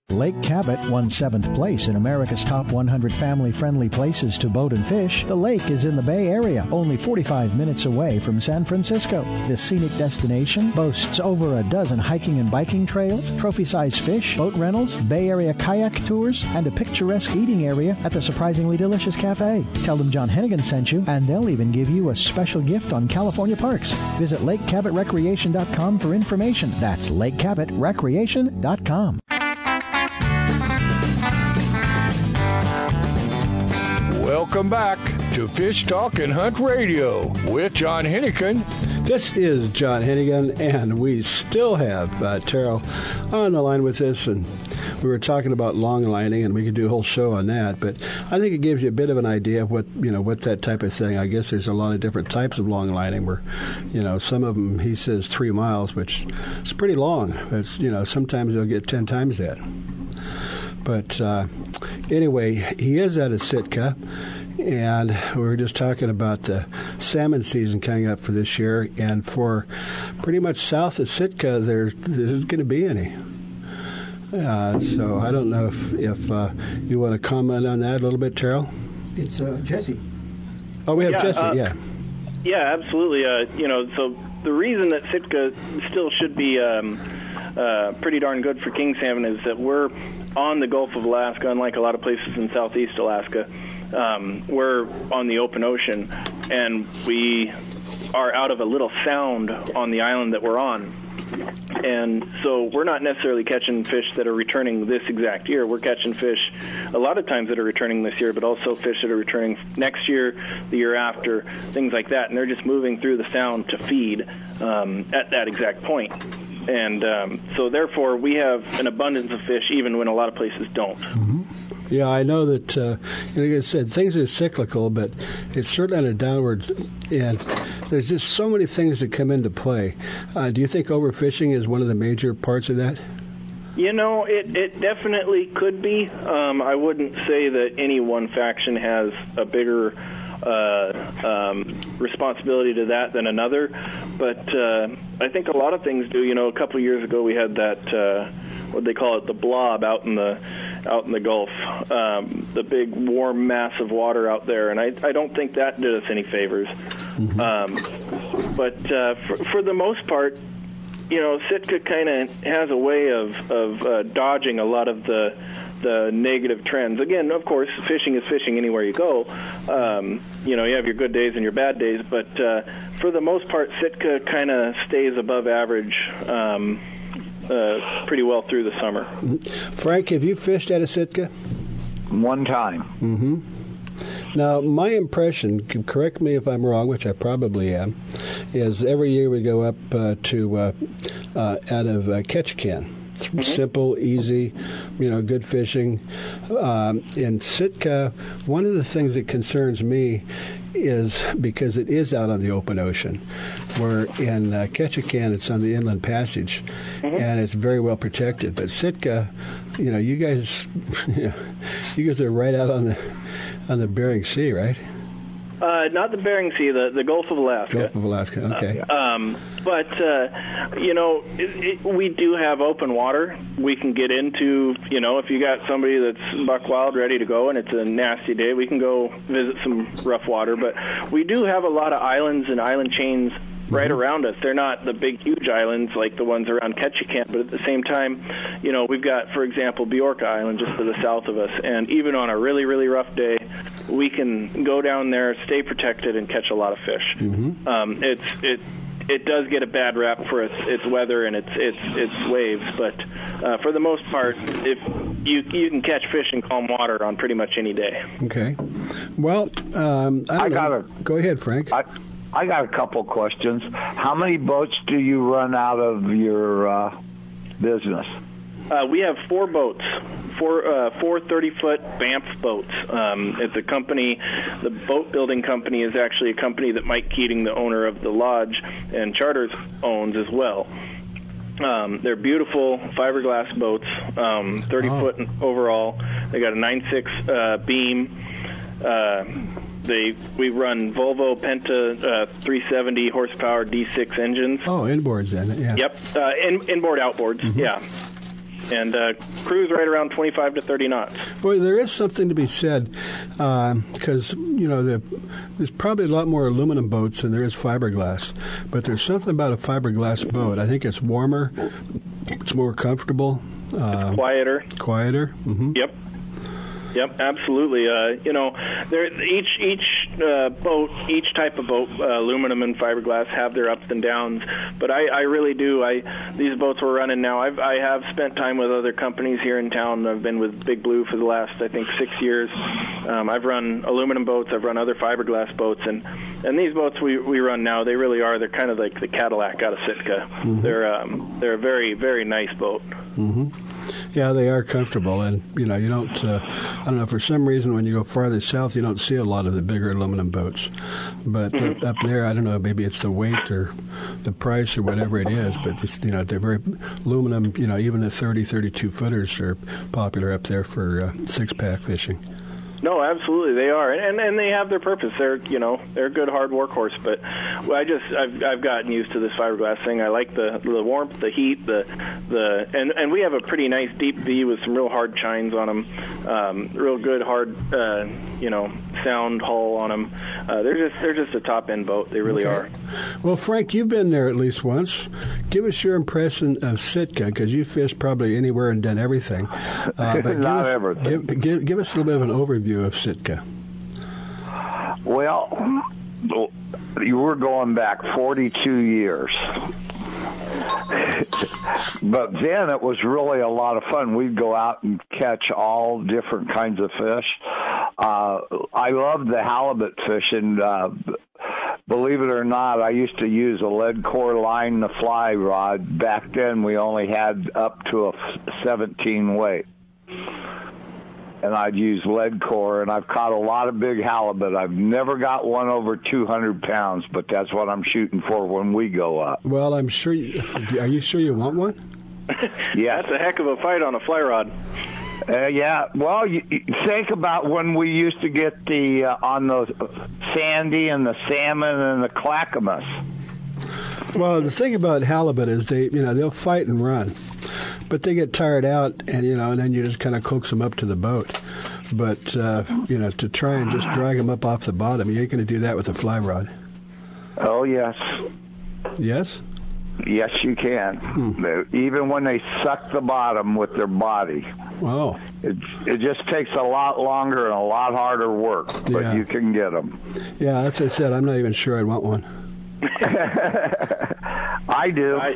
Lake Cabot won seventh place in America's top one hundred family-friendly places to boat and fish. The lake is in the Bay Area, only forty-five minutes away from San Francisco. This scenic destination boasts over a dozen hiking and biking trails, trophy-sized fish, boat rentals, Bay Area kayak tours, and a picturesque eating area at the surprisingly delicious cafe. Tell them John Hennigan sent you, and they'll even give you a special gift on California parks. Visit lake cabot recreation dot com for information. That's lake cabot recreation dot com. Welcome back to Fish Talk and Hunt Radio with John Hennigan. This is John Hennigan, and we still have uh, Terrell on the line with us. And we were talking about long lining, and we could do a whole show on that. But I think it gives you a bit of an idea of what you know, what that type of thing. I guess there's a lot of different types of long lining. Where, you know, some of them he says three miles, which is pretty long. It's, you know, sometimes they'll get ten times that. But uh, anyway, he is out of Sitka. And we were just talking about the salmon season coming up for this year. And for pretty much south of Sitka, there isn't going to be any. Uh, so I don't know if, if uh, you want to comment on that a little bit, Terrell? It's uh, Jesse. Oh, we have yeah, Jesse, uh, yeah. Yeah, absolutely. Uh, you know, so the reason that Sitka still should be um, uh, pretty darn good for king salmon is that we're on the Gulf of Alaska, unlike a lot of places in southeast Alaska. Um, we're on the open ocean, and we are out of a little sound on the island that we're on. And so we're not necessarily catching fish that are returning this exact year. We're catching fish a lot of times that are returning this year, but also fish that are returning next year, the year after, things like that. And they're just moving through the sound to feed um, at that exact point. And um, so, therefore, we have an abundance of fish even when a lot of places don't. Mm-hmm. Yeah, I know that, uh, like I said, things are cyclical, but it's certainly on a downward end. There's just so many things that come into play. Uh, do you think overfishing is one of the major parts of that? You know, it, it definitely could be. Um, I wouldn't say that any one faction has a bigger uh, um, responsibility to that than another, but uh, I think a lot of things do. You know, a couple of years ago we had that... Uh, what they call it, the blob out in the out in the Gulf, um, the big warm mass of water out there, and I, I don't think that did us any favors. Mm-hmm. Um, but uh, for, for the most part, you know, Sitka kind of has a way of of uh, dodging a lot of the the negative trends. Again, of course, fishing is fishing anywhere you go. Um, you know, you have your good days and your bad days, but uh, for the most part, Sitka kind of stays above average. Um, Uh, pretty well through the summer. Frank, have you fished out of Sitka? One time. Mm-hmm. Now, my impression, correct me if I'm wrong, which I probably am, is every year we go up uh, to uh, uh, out of uh, Ketchikan. Mm-hmm. Simple, easy, you know, good fishing. Um, in Sitka, one of the things that concerns me is because it is out on the open ocean, where in uh, Ketchikan it's on the inland passage, mm-hmm. and it's very well protected. But Sitka, you know, you guys, you, know, you guys are right out on the on the Bering Sea, right? Uh, not the Bering Sea, the, the Gulf of Alaska. Gulf of Alaska, okay. Uh, um, but, uh, you know, it, it, we do have open water. We can get into, you know, if you got somebody that's buck wild ready to go and it's a nasty day, we can go visit some rough water. But we do have a lot of islands and island chains right around us. They're not the big, huge islands like the ones around Ketchikan, but at the same time, you know, we've got, for example, Bjorka Island just to the south of us, and even on a really, really rough day, we can go down there, stay protected, and catch a lot of fish. Mm-hmm. Um, it's it it does get a bad rap for its its weather and its its its waves, but uh, for the most part, if you you can catch fish in calm water on pretty much any day. Okay. Well, um, I, I got it. Go ahead, Frank. I- I got a couple questions. How many boats do you run out of your uh, business? Uh, we have four boats, four uh, four thirty-foot Banff boats. Um, it's a company, the boat building company is actually a company that Mike Keating, the owner of the lodge and charters, owns as well. Um, they're beautiful fiberglass boats, um, thirty-foot oh. overall. They got a nine six uh, beam. Uh, They, we run Volvo Penta uh, three seventy horsepower D six engines. Oh, inboards then, yeah. Yep, uh, in, inboard, outboards, mm-hmm. yeah. And uh, cruise right around twenty-five to thirty knots. Well, there is something to be said because, uh, you know, the, there's probably a lot more aluminum boats than there is fiberglass. But there's something about a fiberglass boat. I think it's warmer. It's more comfortable. Uh, it's quieter. Quieter. Mm-hmm. Yep. Yep, absolutely. Uh, you know, there, each each uh, boat, each type of boat, uh, aluminum and fiberglass, have their ups and downs. But I, I really do. I these boats we're running now. I've, I have spent time with other companies here in town. I've been with Big Blue for the last, I think, six years. Um, I've run aluminum boats. I've run other fiberglass boats, and, and these boats we, we run now, they really are. They're kind of like the Cadillac out of Sitka. Mm-hmm. They're um, they're a very very nice boat. Mm-hmm. Yeah, they are comfortable, and you know you don't. Uh, I don't know, for some reason when you go farther south, you don't see a lot of the bigger aluminum boats. But mm-hmm. up there, I don't know, maybe it's the weight or the price or whatever it is. But, it's, you know, they're very aluminum, you know, even the thirty, thirty-two footers are popular up there for uh, six-pack fishing. No, absolutely, they are, and and they have their purpose. They're you know they're a good hard workhorse, but I just I've I've gotten used to this fiberglass thing. I like the, the warmth, the heat, the the and, and we have a pretty nice deep V with some real hard chines on them, um, real good hard uh, you know sound hull on them. Uh, they're just they're just a top end boat. They really okay. are. Well, Frank, you've been there at least once. Give us your impression of Sitka because you fished probably anywhere and done everything. Uh, but Not give everything. Us, give, give, give us a little bit of an overview of Sitka. Well, you were going back forty-two years. But then it was really a lot of fun. We'd go out and catch all different kinds of fish. Uh, I loved the halibut fishing. Uh, believe it or not, I used to use a lead core line to fly rod. Back then, we only had up to a seventeen weight. And I'd use lead core, and I've caught a lot of big halibut. I've never got one over two hundred pounds, but that's what I'm shooting for when we go up. Well, I'm sure. You, are you sure you want one? Yeah, that's a heck of a fight on a fly rod. Uh, yeah. Well, you, you think about when we used to get the uh, on the sandy and the salmon and the clackamas. Well, the thing about halibut is they, you know, they'll fight and run, but they get tired out, and you know, and then you just kind of coax them up to the boat. But uh, you know, to try and just drag them up off the bottom, you ain't going to do that with a fly rod. Oh yes, yes, yes, you can. Hmm. Even when they suck the bottom with their body. Wow. It it just takes a lot longer and a lot harder work, but yeah. You can get them. Yeah, that's what I said. I'm not even sure I'd want one. I do. I,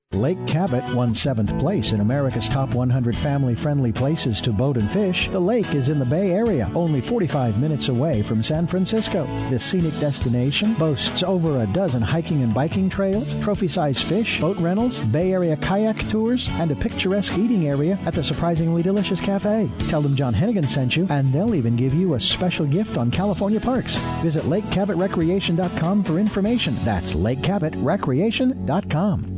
Lake Cabot won seventh place in America's top one hundred family-friendly places to boat and fish. The lake is in the Bay Area, only forty-five minutes away from San Francisco. This scenic destination boasts over a dozen hiking and biking trails, trophy-sized fish, boat rentals, Bay Area kayak tours, and a picturesque eating area at the surprisingly delicious cafe. Tell them John Hennigan sent you, and they'll even give you a special gift on California parks. Visit lake cabot recreation dot com for information. That's lake cabot recreation dot com.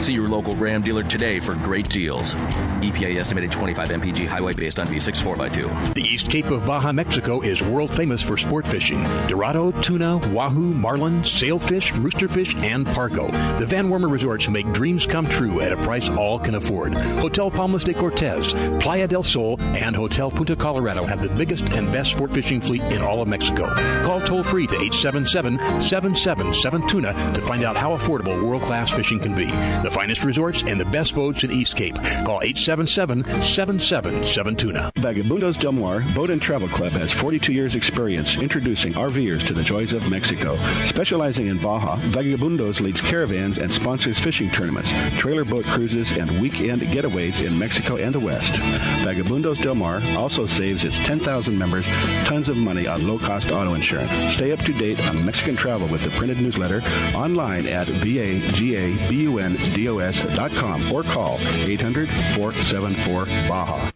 See your local Ram dealer today for great deals. E P A estimated twenty-five M P G highway based on V six four by two. The East Cape of Baja, Mexico is world famous for sport fishing. Dorado, tuna, wahoo, marlin, sailfish, roosterfish, and pargo. The Van Wormer resorts make dreams come true at a price all can afford. Hotel Palmas de Cortez, Playa del Sol, and Hotel Punta Colorado have the biggest and best sport fishing fleet in all of Mexico. Call toll free to eight seven seven, seven seven seven, TUNA to find out how affordable world-class fishing can be. The finest resorts and the best boats in East Cape. Call eight seven seven, seven seven seven, TUNA. Vagabundos Del Mar Boat and Travel Club has forty-two years experience introducing R Vers to the joys of Mexico. Specializing in Baja, Vagabundos leads caravans and sponsors fishing tournaments, trailer boat cruises, and weekend getaways in Mexico and the West. Vagabundos Del Mar also saves its ten thousand members tons of money on low-cost auto insurance. Stay up to date on Mexican travel with the printed newsletter online at vagabundos dot com or call eight hundred, four seven four, Baja.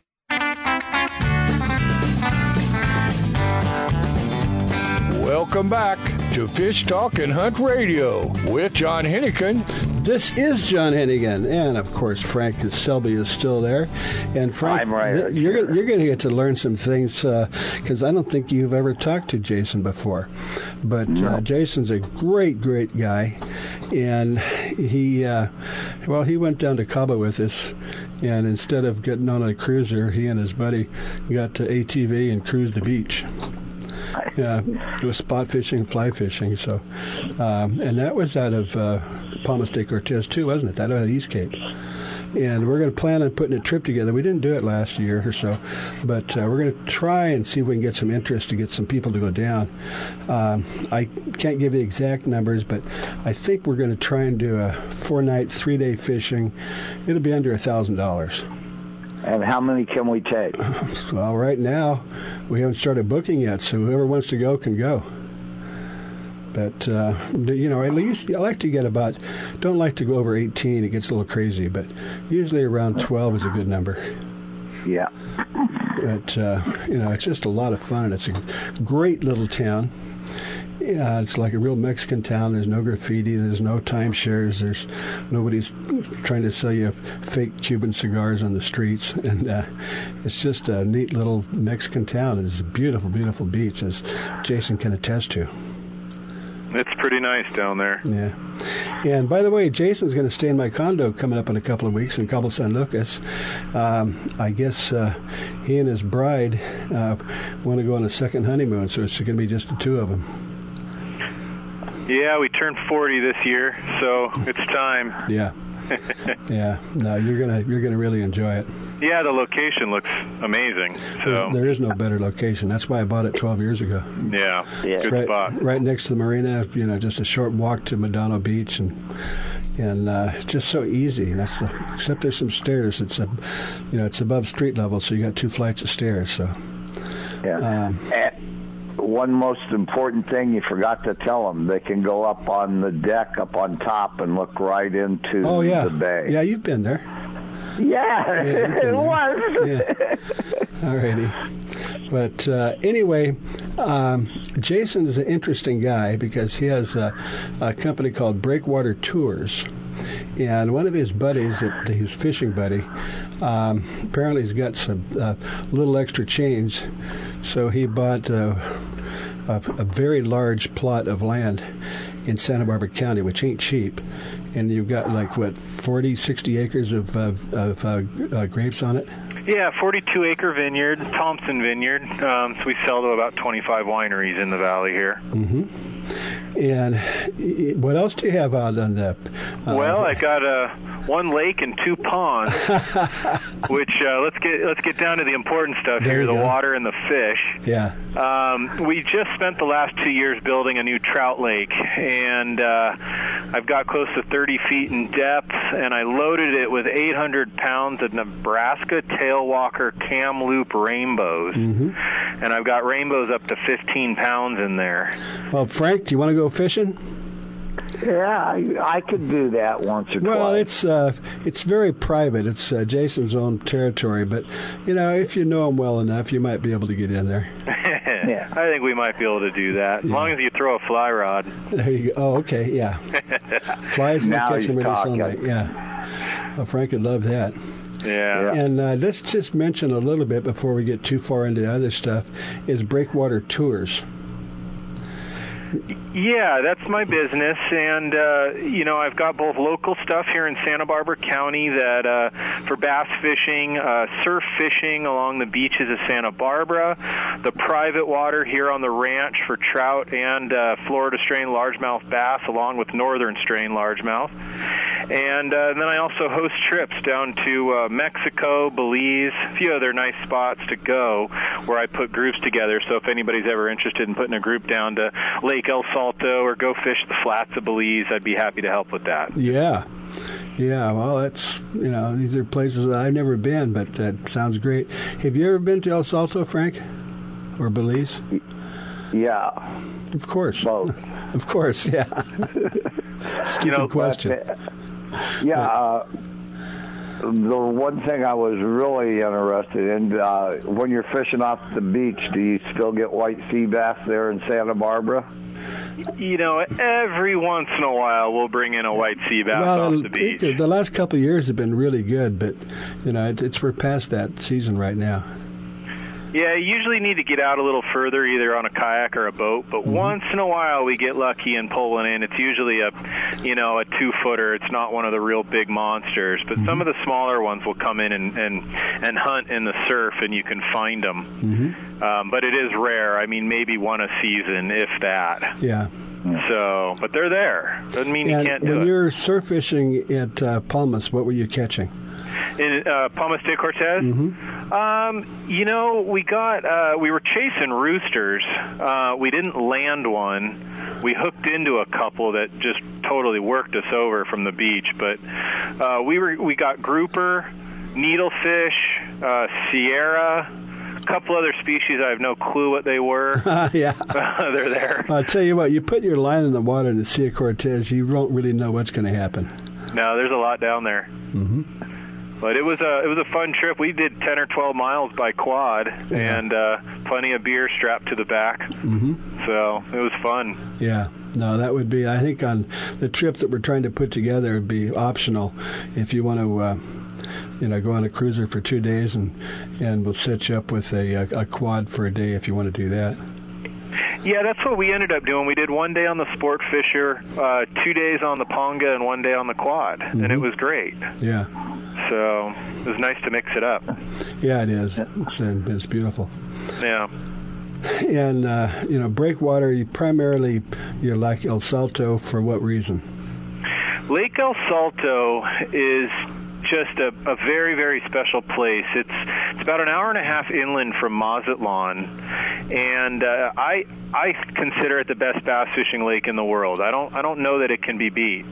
Welcome back to Fish Talk and Hunt Radio with John Hennigan. This is John Hennigan, and of course Frank Selby is still there. And Frank, I'm right th- you're you're going to get to learn some things because uh, I don't think you've ever talked to Jason before. But no. uh, Jason's a great, great guy, and he uh, well he went down to Cabo with us, and instead of getting on a cruiser, he and his buddy got to A T V and cruised the beach. Yeah, it was spot fishing, fly fishing. So, um, and that was out of uh, Palmas de Cortez too, wasn't it? That out of East Cape. And we're going to plan on putting a trip together. We didn't do it last year or so, but uh, we're going to try and see if we can get some interest to get some people to go down. Um, I can't give you exact numbers, but I think we're going to try and do a four-night, three-day fishing. It'll be under a thousand dollars. And how many can we take? Well, right now, we haven't started booking yet, so whoever wants to go can go. But, uh, you know, at least I like to get about, don't like to go over eighteen. It gets a little crazy, but usually around twelve is a good number. Yeah. But, uh, you know, it's just a lot of fun. It's a great little town. Yeah, it's like a real Mexican town. There's no graffiti. There's no timeshares. There's nobody's trying to sell you fake Cuban cigars on the streets. And uh, it's just a neat little Mexican town. And it's a beautiful, beautiful beach, as Jason can attest to. It's pretty nice down there. Yeah. And, by the way, Jason's going to stay in my condo coming up in a couple of weeks in Cabo San Lucas. Um, I guess uh, he and his bride uh, want to go on a second honeymoon, so it's going to be just the two of them. Yeah, we turned forty this year, so it's time. Yeah, yeah. No, you're gonna you're gonna really enjoy it. Yeah, the location looks amazing. So there is no better location. That's why I bought it twelve years ago. Yeah, yeah. Good right, spot. Right next to the marina. You know, just a short walk to Madonna Beach, and and uh, just so easy. That's the except there's some stairs. It's a you know it's above street level, so you got two flights of stairs. So yeah. Um, At- One most important thing you forgot to tell them, they can go up on the deck up on top and look right into oh, yeah. the bay. Yeah, you've been there. Yeah, yeah it was. Yeah. All righty. But uh, anyway, um, Jason is an interesting guy because he has a, a company called Breakwater Tours. And one of his buddies, his fishing buddy, um, apparently he's got some uh, little extra change. So he bought uh, a, a very large plot of land in Santa Barbara County, which ain't cheap. And you've got like, what, forty, sixty acres of, of, of uh, uh, grapes on it? Yeah, forty-two acre vineyard, Thompson Vineyard. Um, so we sell to about twenty-five wineries in the valley here. Mm-hmm. And what else do you have out on the? Uh, well, I got a uh, one lake and two ponds. which uh, let's get let's get down to the important stuff there here: the go. water and the fish. Yeah. Um, we just spent the last two years building a new trout lake, and uh, I've got close to thirty feet in depth, and I loaded it with eight hundred pounds of Nebraska tailwalker camloop rainbows, mm-hmm. and I've got rainbows up to fifteen pounds in there. Well, Frank, do you want to go fishing? Yeah, I, I could do that once or well, twice. Well, it's uh, it's very private. It's uh, Jason's own territory, but you know, if you know him well enough, you might be able to get in there. Yeah, I think we might be able to do that as yeah. long as you throw a fly rod. There you go. Oh, okay, yeah. Flies will catch him in the sunlight. Yeah, well, Frank would love that. Yeah. And uh, let's just mention a little bit before we get too far into other stuff is Breakwater Tours. Yeah, that's my business, and, uh, you know, I've got both local stuff here in Santa Barbara County that uh, for bass fishing, uh, surf fishing along the beaches of Santa Barbara, the private water here on the ranch for trout and uh, Florida strain largemouth bass along with northern strain largemouth, and uh, then I also host trips down to uh, Mexico, Belize, a few other nice spots to go where I put groups together, so if anybody's ever interested in putting a group down to Lake El Salto or go fish the flats of Belize, I'd be happy to help with that. Yeah. Yeah, well, that's, you know, these are places that I've never been, but that sounds great. Have you ever been to El Salto, Frank? Or Belize? Yeah. Of course. Both. Of course, yeah. Stupid you know, question. But, yeah, but, uh, the one thing I was really interested in, uh, when you're fishing off the beach, do you still get white sea bass there in Santa Barbara? You know, every once in a while we'll bring in a white sea bass well, off the beach. It, the last couple of years have been really good, but, you know, it, it's we're past that season right now. Yeah, you usually need to get out a little further, either on a kayak or a boat. But mm-hmm. once in a while, we get lucky and pull one in. It's usually a, you know, a two-footer. It's not one of the real big monsters. But mm-hmm. some of the smaller ones will come in and, and, and hunt in the surf, and you can find them. Mm-hmm. Um, but it is rare. I mean, maybe one a season, if that. Yeah. So, but they're there. Doesn't mean and you can't do it. When you were surf fishing at uh, Palmas, what were you catching? In uh, Palmas de Cortez? Mm-hmm. Um, you know, we got, uh, we were chasing roosters. Uh, we didn't land one. We hooked into a couple that just totally worked us over from the beach. But uh, we were we got grouper, needlefish, uh, Sierra, a couple other species. I have no clue what they were. Yeah. They're there. I'll tell you what, you put your line in the water in the Sea of Cortez, you won't really know what's going to happen. No, there's a lot down there. Mm-hmm. But it was a it was a fun trip. We did ten or twelve miles by quad, mm-hmm. and uh, plenty of beer strapped to the back. Mm-hmm. So it was fun. Yeah, no, that would be. I think on the trip that we're trying to put together, it'd be optional if you want to, uh, you know, go on a cruiser for two days, and and we'll set you up with a a quad for a day if you want to do that. Yeah, that's what we ended up doing. We did one day on the Sport Fisher, uh, two days on the Ponga, and one day on the quad, mm-hmm. and it was great. Yeah. So it was nice to mix it up. Yeah, it is. It's, it's beautiful. Yeah. And, uh, you know, Breakwater, you primarily you like El Salto for what reason? Lake El Salto is just a, a very, very special place. It's it's about an hour and a half inland from Mazatlan, and uh, I I consider it the best bass fishing lake in the world. I don't I don't know that it can be beat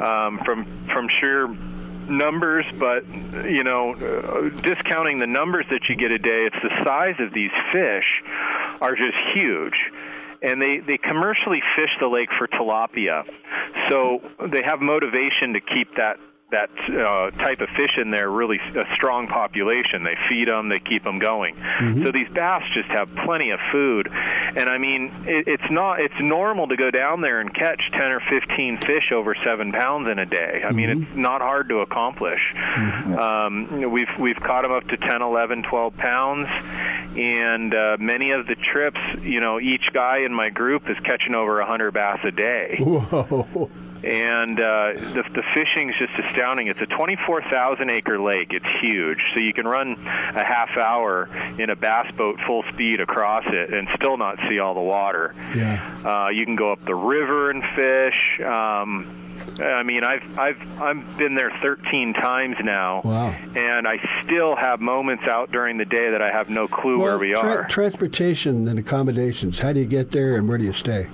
um, from from sheer numbers, but you know, uh, discounting the numbers that you get a day, it's the size of these fish are just huge. And they, they commercially fish the lake for tilapia, so they have motivation to keep that that uh, type of fish in there, really a strong population. They feed them, they keep them going. Mm-hmm. So these bass just have plenty of food. And I mean, it, it's not it's normal to go down there and catch ten or fifteen fish over seven pounds in a day. I mm-hmm. mean, it's not hard to accomplish. Mm-hmm. Um, you know, we've, we've caught them up to ten, eleven, twelve pounds. And uh, many of the trips, you know, each guy in my group is catching over one hundred bass a day. Whoa. And uh, the, the fishing is just astounding. It's a twenty-four thousand acre lake. It's huge. So you can run a half hour in a bass boat full speed across it and still not see all the water. Yeah. Uh, you can go up the river and fish. Um, I mean, I've I've I've been there thirteen times now. Wow. And I still have moments out during the day that I have no clue well, where we tra- are. Transportation and accommodations. How do you get there and where do you stay?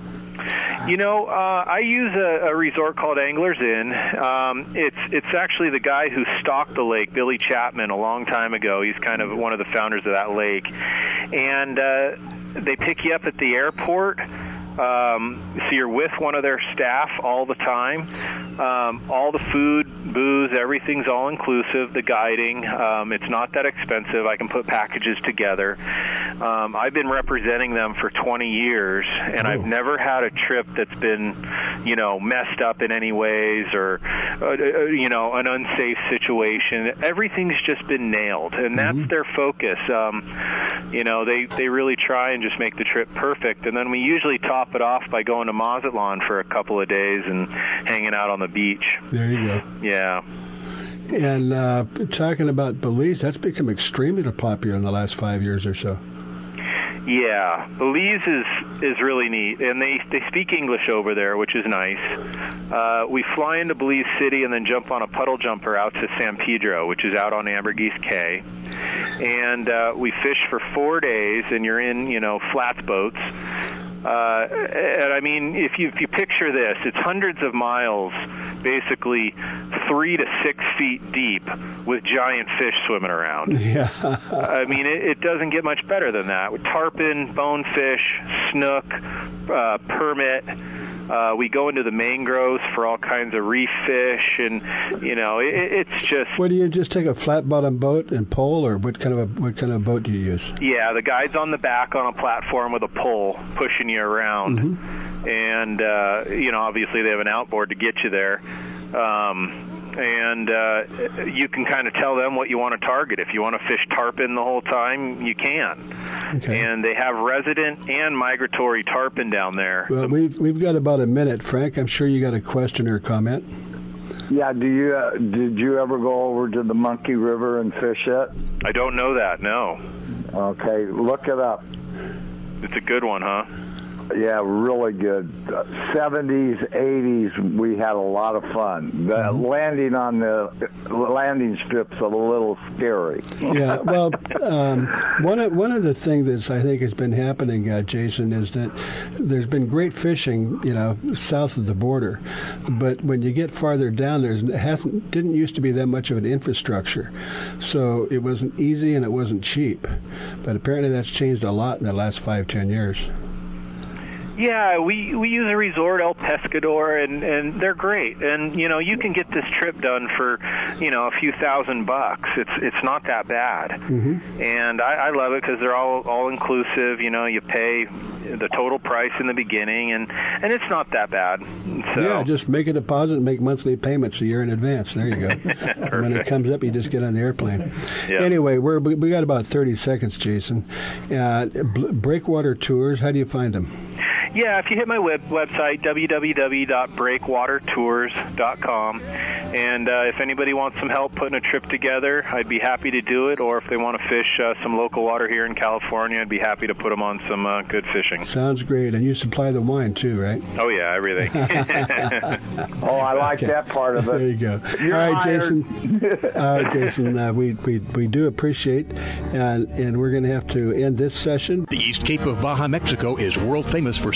You know, uh, I use a, a resort called Anglers Inn. Um, it's it's actually the guy who stocked the lake, Billy Chapman, a long time ago. He's kind of one of the founders of that lake. And uh, they pick you up at the airport. Um, so you're with one of their staff all the time. Um, all the food, booze, everything's all-inclusive, the guiding. Um, it's not that expensive. I can put packages together. Um, I've been representing them for twenty years, and oh. I've never had a trip that's been, you know, messed up in any ways or, uh, you know, an unsafe situation. Everything's just been nailed, and that's mm-hmm. their focus. Um, you know, they, they really try and just make the trip perfect, and then we usually top it off by going to Mazatlan for a couple of days and hanging out on the beach. There you go. Yeah. And uh, talking about Belize, that's become extremely popular in the last five years or so. Yeah, Belize is, is really neat, and they, they speak English over there, which is nice. Uh, we fly into Belize City and then jump on a puddle jumper out to San Pedro, which is out on Ambergris Cay, and uh, we fish for four days, and you're in, you know, flats boats. Uh, and I mean, if you, if you picture this, it's hundreds of miles, basically three to six feet deep with giant fish swimming around. Yeah. I mean, it, it doesn't get much better than that. With tarpon, bonefish, snook, uh, permit. Uh, we go into the mangroves for all kinds of reef fish, and you know, it, it's just. What do you just take a flat bottom boat and pole, or what kind of a what kind of boat do you use? Yeah, the guide's on the back on a platform with a pole pushing you around, mm-hmm. and uh, you know, obviously they have an outboard to get you there. Um, And uh, you can kind of tell them what you want to target. If you want to fish tarpon the whole time, you can. Okay. And they have resident and migratory tarpon down there. Well, we've, we've got about a minute, Frank. I'm sure you got a question or comment. Yeah, do you uh, did you ever go over to the Monkey River and fish it? I don't know that, no. Okay, look it up. It's a good one, huh? Yeah, really good. seventies, eighties, we had a lot of fun. The mm-hmm. landing on the landing strip's a little scary. Yeah, well, um, one, of, one of the things that I think has been happening, uh, Jason, is that there's been great fishing, you know, south of the border. But when you get farther down, there hasn't didn't used to be that much of an infrastructure. So it wasn't easy and it wasn't cheap. But apparently that's changed a lot in the last five, ten years. Yeah, we, we use a resort, El Pescador, and, and they're great. And, you know, you can get this trip done for, you know, a few thousand bucks. It's it's not that bad. Mm-hmm. And I, I love it because they're all, all inclusive. You know, you pay the total price in the beginning, and, and it's not that bad. So. Yeah, just make a deposit and make monthly payments a year in advance. There you go. When it comes up, you just get on the airplane. Yep. Anyway, we're, we got about thirty seconds, Jason. Uh, Breakwater Tours, how do you find them? Yeah, if you hit my web website, w w w dot breakwater tours dot com, and uh, if anybody wants some help putting a trip together, I'd be happy to do it, or if they want to fish uh, some local water here in California, I'd be happy to put them on some uh, good fishing. Sounds great, and you supply the wine too, right? Oh, yeah, everything. oh, I like okay. that part of it. There you go. You're All right, hired. Jason, All right, Jason uh, we, we, we do appreciate, uh, and we're going to have to end this session. The East Cape of Baja, Mexico is world famous for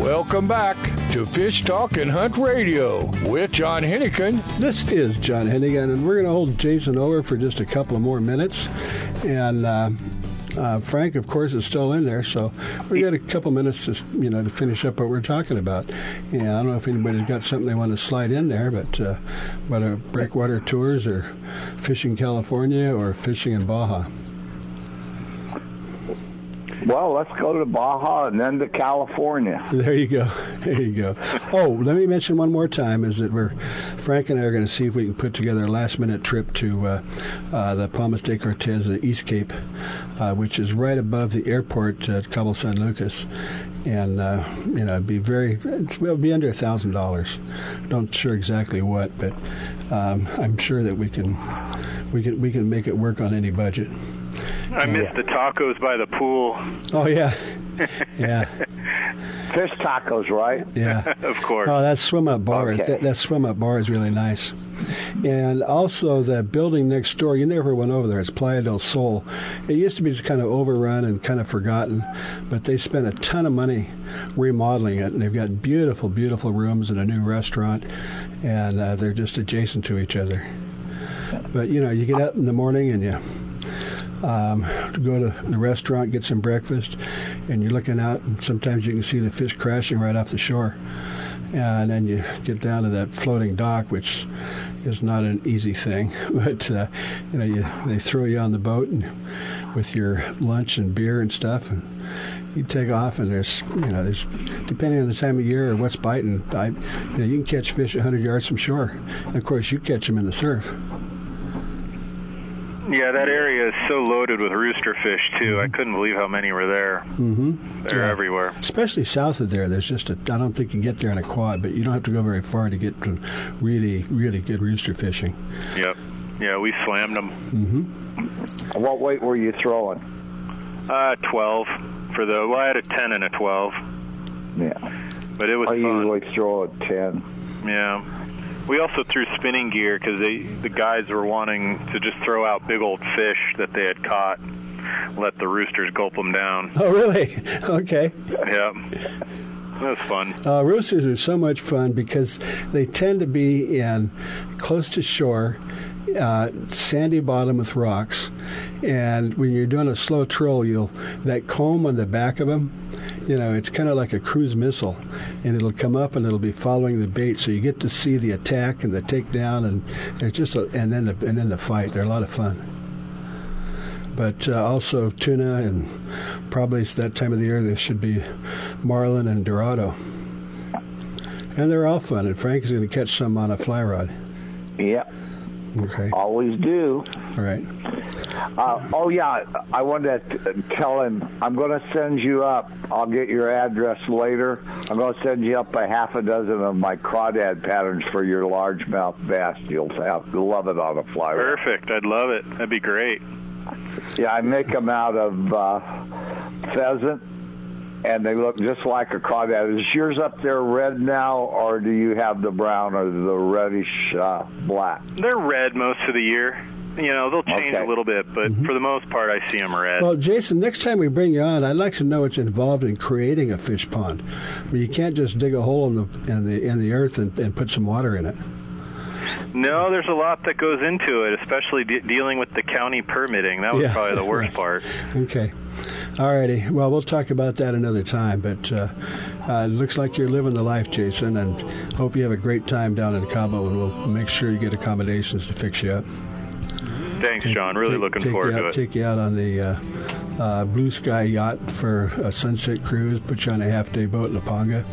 Welcome back to Fish Talk and Hunt Radio with John Hennigan. This is John Hennigan, and we're going to hold Jason over for just a couple of more minutes. And uh, uh, Frank, of course, is still in there, so we got a couple minutes to you know to finish up what we're talking about. And I don't know if anybody's got something they want to slide in there, but uh, whether Breakwater Tours or Fishing California or Fishing in Baja. Well, let's go to Baja and then to California. There you go. There you go. Oh, let me mention one more time is that we're Frank and I are going to see if we can put together a last-minute trip to uh, uh, the Palmas de Cortez, the East Cape, uh, which is right above the airport at Cabo San Lucas. And, uh, you know, it'd be very, it'll be under one thousand dollars. Don't sure exactly what, but um, I'm sure that we can, we can, we can make it work on any budget. I miss yeah. the tacos by the pool. Oh, yeah. Yeah. Fish tacos, right? Yeah. Of course. Oh, that swim-up bar. Okay. That, that swim-up bar is really nice. And also the building next door, you never went over there. It's Playa del Sol. It used to be just kind of overrun and kind of forgotten, but they spent a ton of money remodeling it, and they've got beautiful, beautiful rooms and a new restaurant, and uh, they're just adjacent to each other. But, you know, you get up in the morning and you... Um, to go to the restaurant, get some breakfast, and you're looking out, and sometimes you can see the fish crashing right off the shore. And then you get down to that floating dock, which is not an easy thing. But, uh, you know, you, they throw you on the boat and with your lunch and beer and stuff, and you take off, and there's, you know, there's depending on the time of year or what's biting, I, you know, you can catch fish one hundred yards from shore. And, of course, you catch them in the surf. Yeah, that area is so loaded with rooster fish, too. Mm-hmm. I couldn't believe how many were there. Mm-hmm. They're yeah. everywhere. Especially south of there. There's just a, I don't think you can get there in a quad, but you don't have to go very far to get to really, really good rooster fishing. Yep. Yeah, we slammed them. Mm-hmm. What weight were you throwing? Uh, twelve for the, well, I had a ten and a twelve. Yeah. But it was I fun. I usually throw a ten. Yeah. We also threw spinning gear because the guys were wanting to just throw out big old fish that they had caught, let the roosters gulp them down. Oh, really? Okay. Yeah. That was fun. Uh, roosters are so much fun because they tend to be in close to shore, uh, sandy bottom with rocks. And when you're doing a slow troll, you'll that comb on the back of them, you know, it's kind of like a cruise missile, and it'll come up and it'll be following the bait, so you get to see the attack and the takedown, and it's just a, and then the, and then the fight. They're a lot of fun. But uh, also tuna, and probably it's that time of the year there should be marlin and dorado, and they're all fun. And Frank is going to catch some on a fly rod. Yeah. Okay. Always do. All right. Uh, oh, yeah, I wanted to t- tell him, I'm going to send you up. I'll get your address later. I'm going to send you up a half a dozen of my crawdad patterns for your largemouth bass. You'll have, love it on a fly rod. Perfect. I'd love it. That'd be great. Yeah, I make them out of uh, pheasant, and they look just like a crawdad. Is yours up there red now, or do you have the brown or the reddish uh, black? They're red most of the year. You know, they'll change okay. a little bit, but mm-hmm. for the most part, I see them red. Well, Jason, next time we bring you on, I'd like to know what's involved in creating a fish pond. I mean, you can't just dig a hole in the in the, in the earth and, and put some water in it. No, there's a lot that goes into it, especially de- dealing with the county permitting. That was yeah. probably the worst part. Okay. All righty. Well, we'll talk about that another time, but uh, uh, it looks like you're living the life, Jason, and hope you have a great time down in Cabo, and we'll make sure you get accommodations to fix you up. Thanks, take, John. Really take, looking take forward out, to it. Take you out on the uh, uh, Blue Sky yacht for a sunset cruise, put you on a half-day boat in La Panga.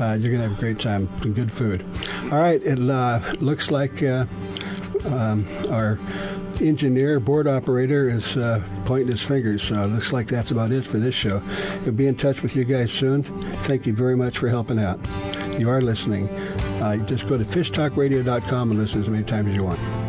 Uh, you're going to have a great time and good food. All right. It uh, looks like uh, um, our engineer, board operator, is uh, pointing his fingers, so it looks like that's about it for this show. We'll be in touch with you guys soon. Thank you very much for helping out. You are listening. Uh, just go to fish talk radio dot com and listen as many times as you want.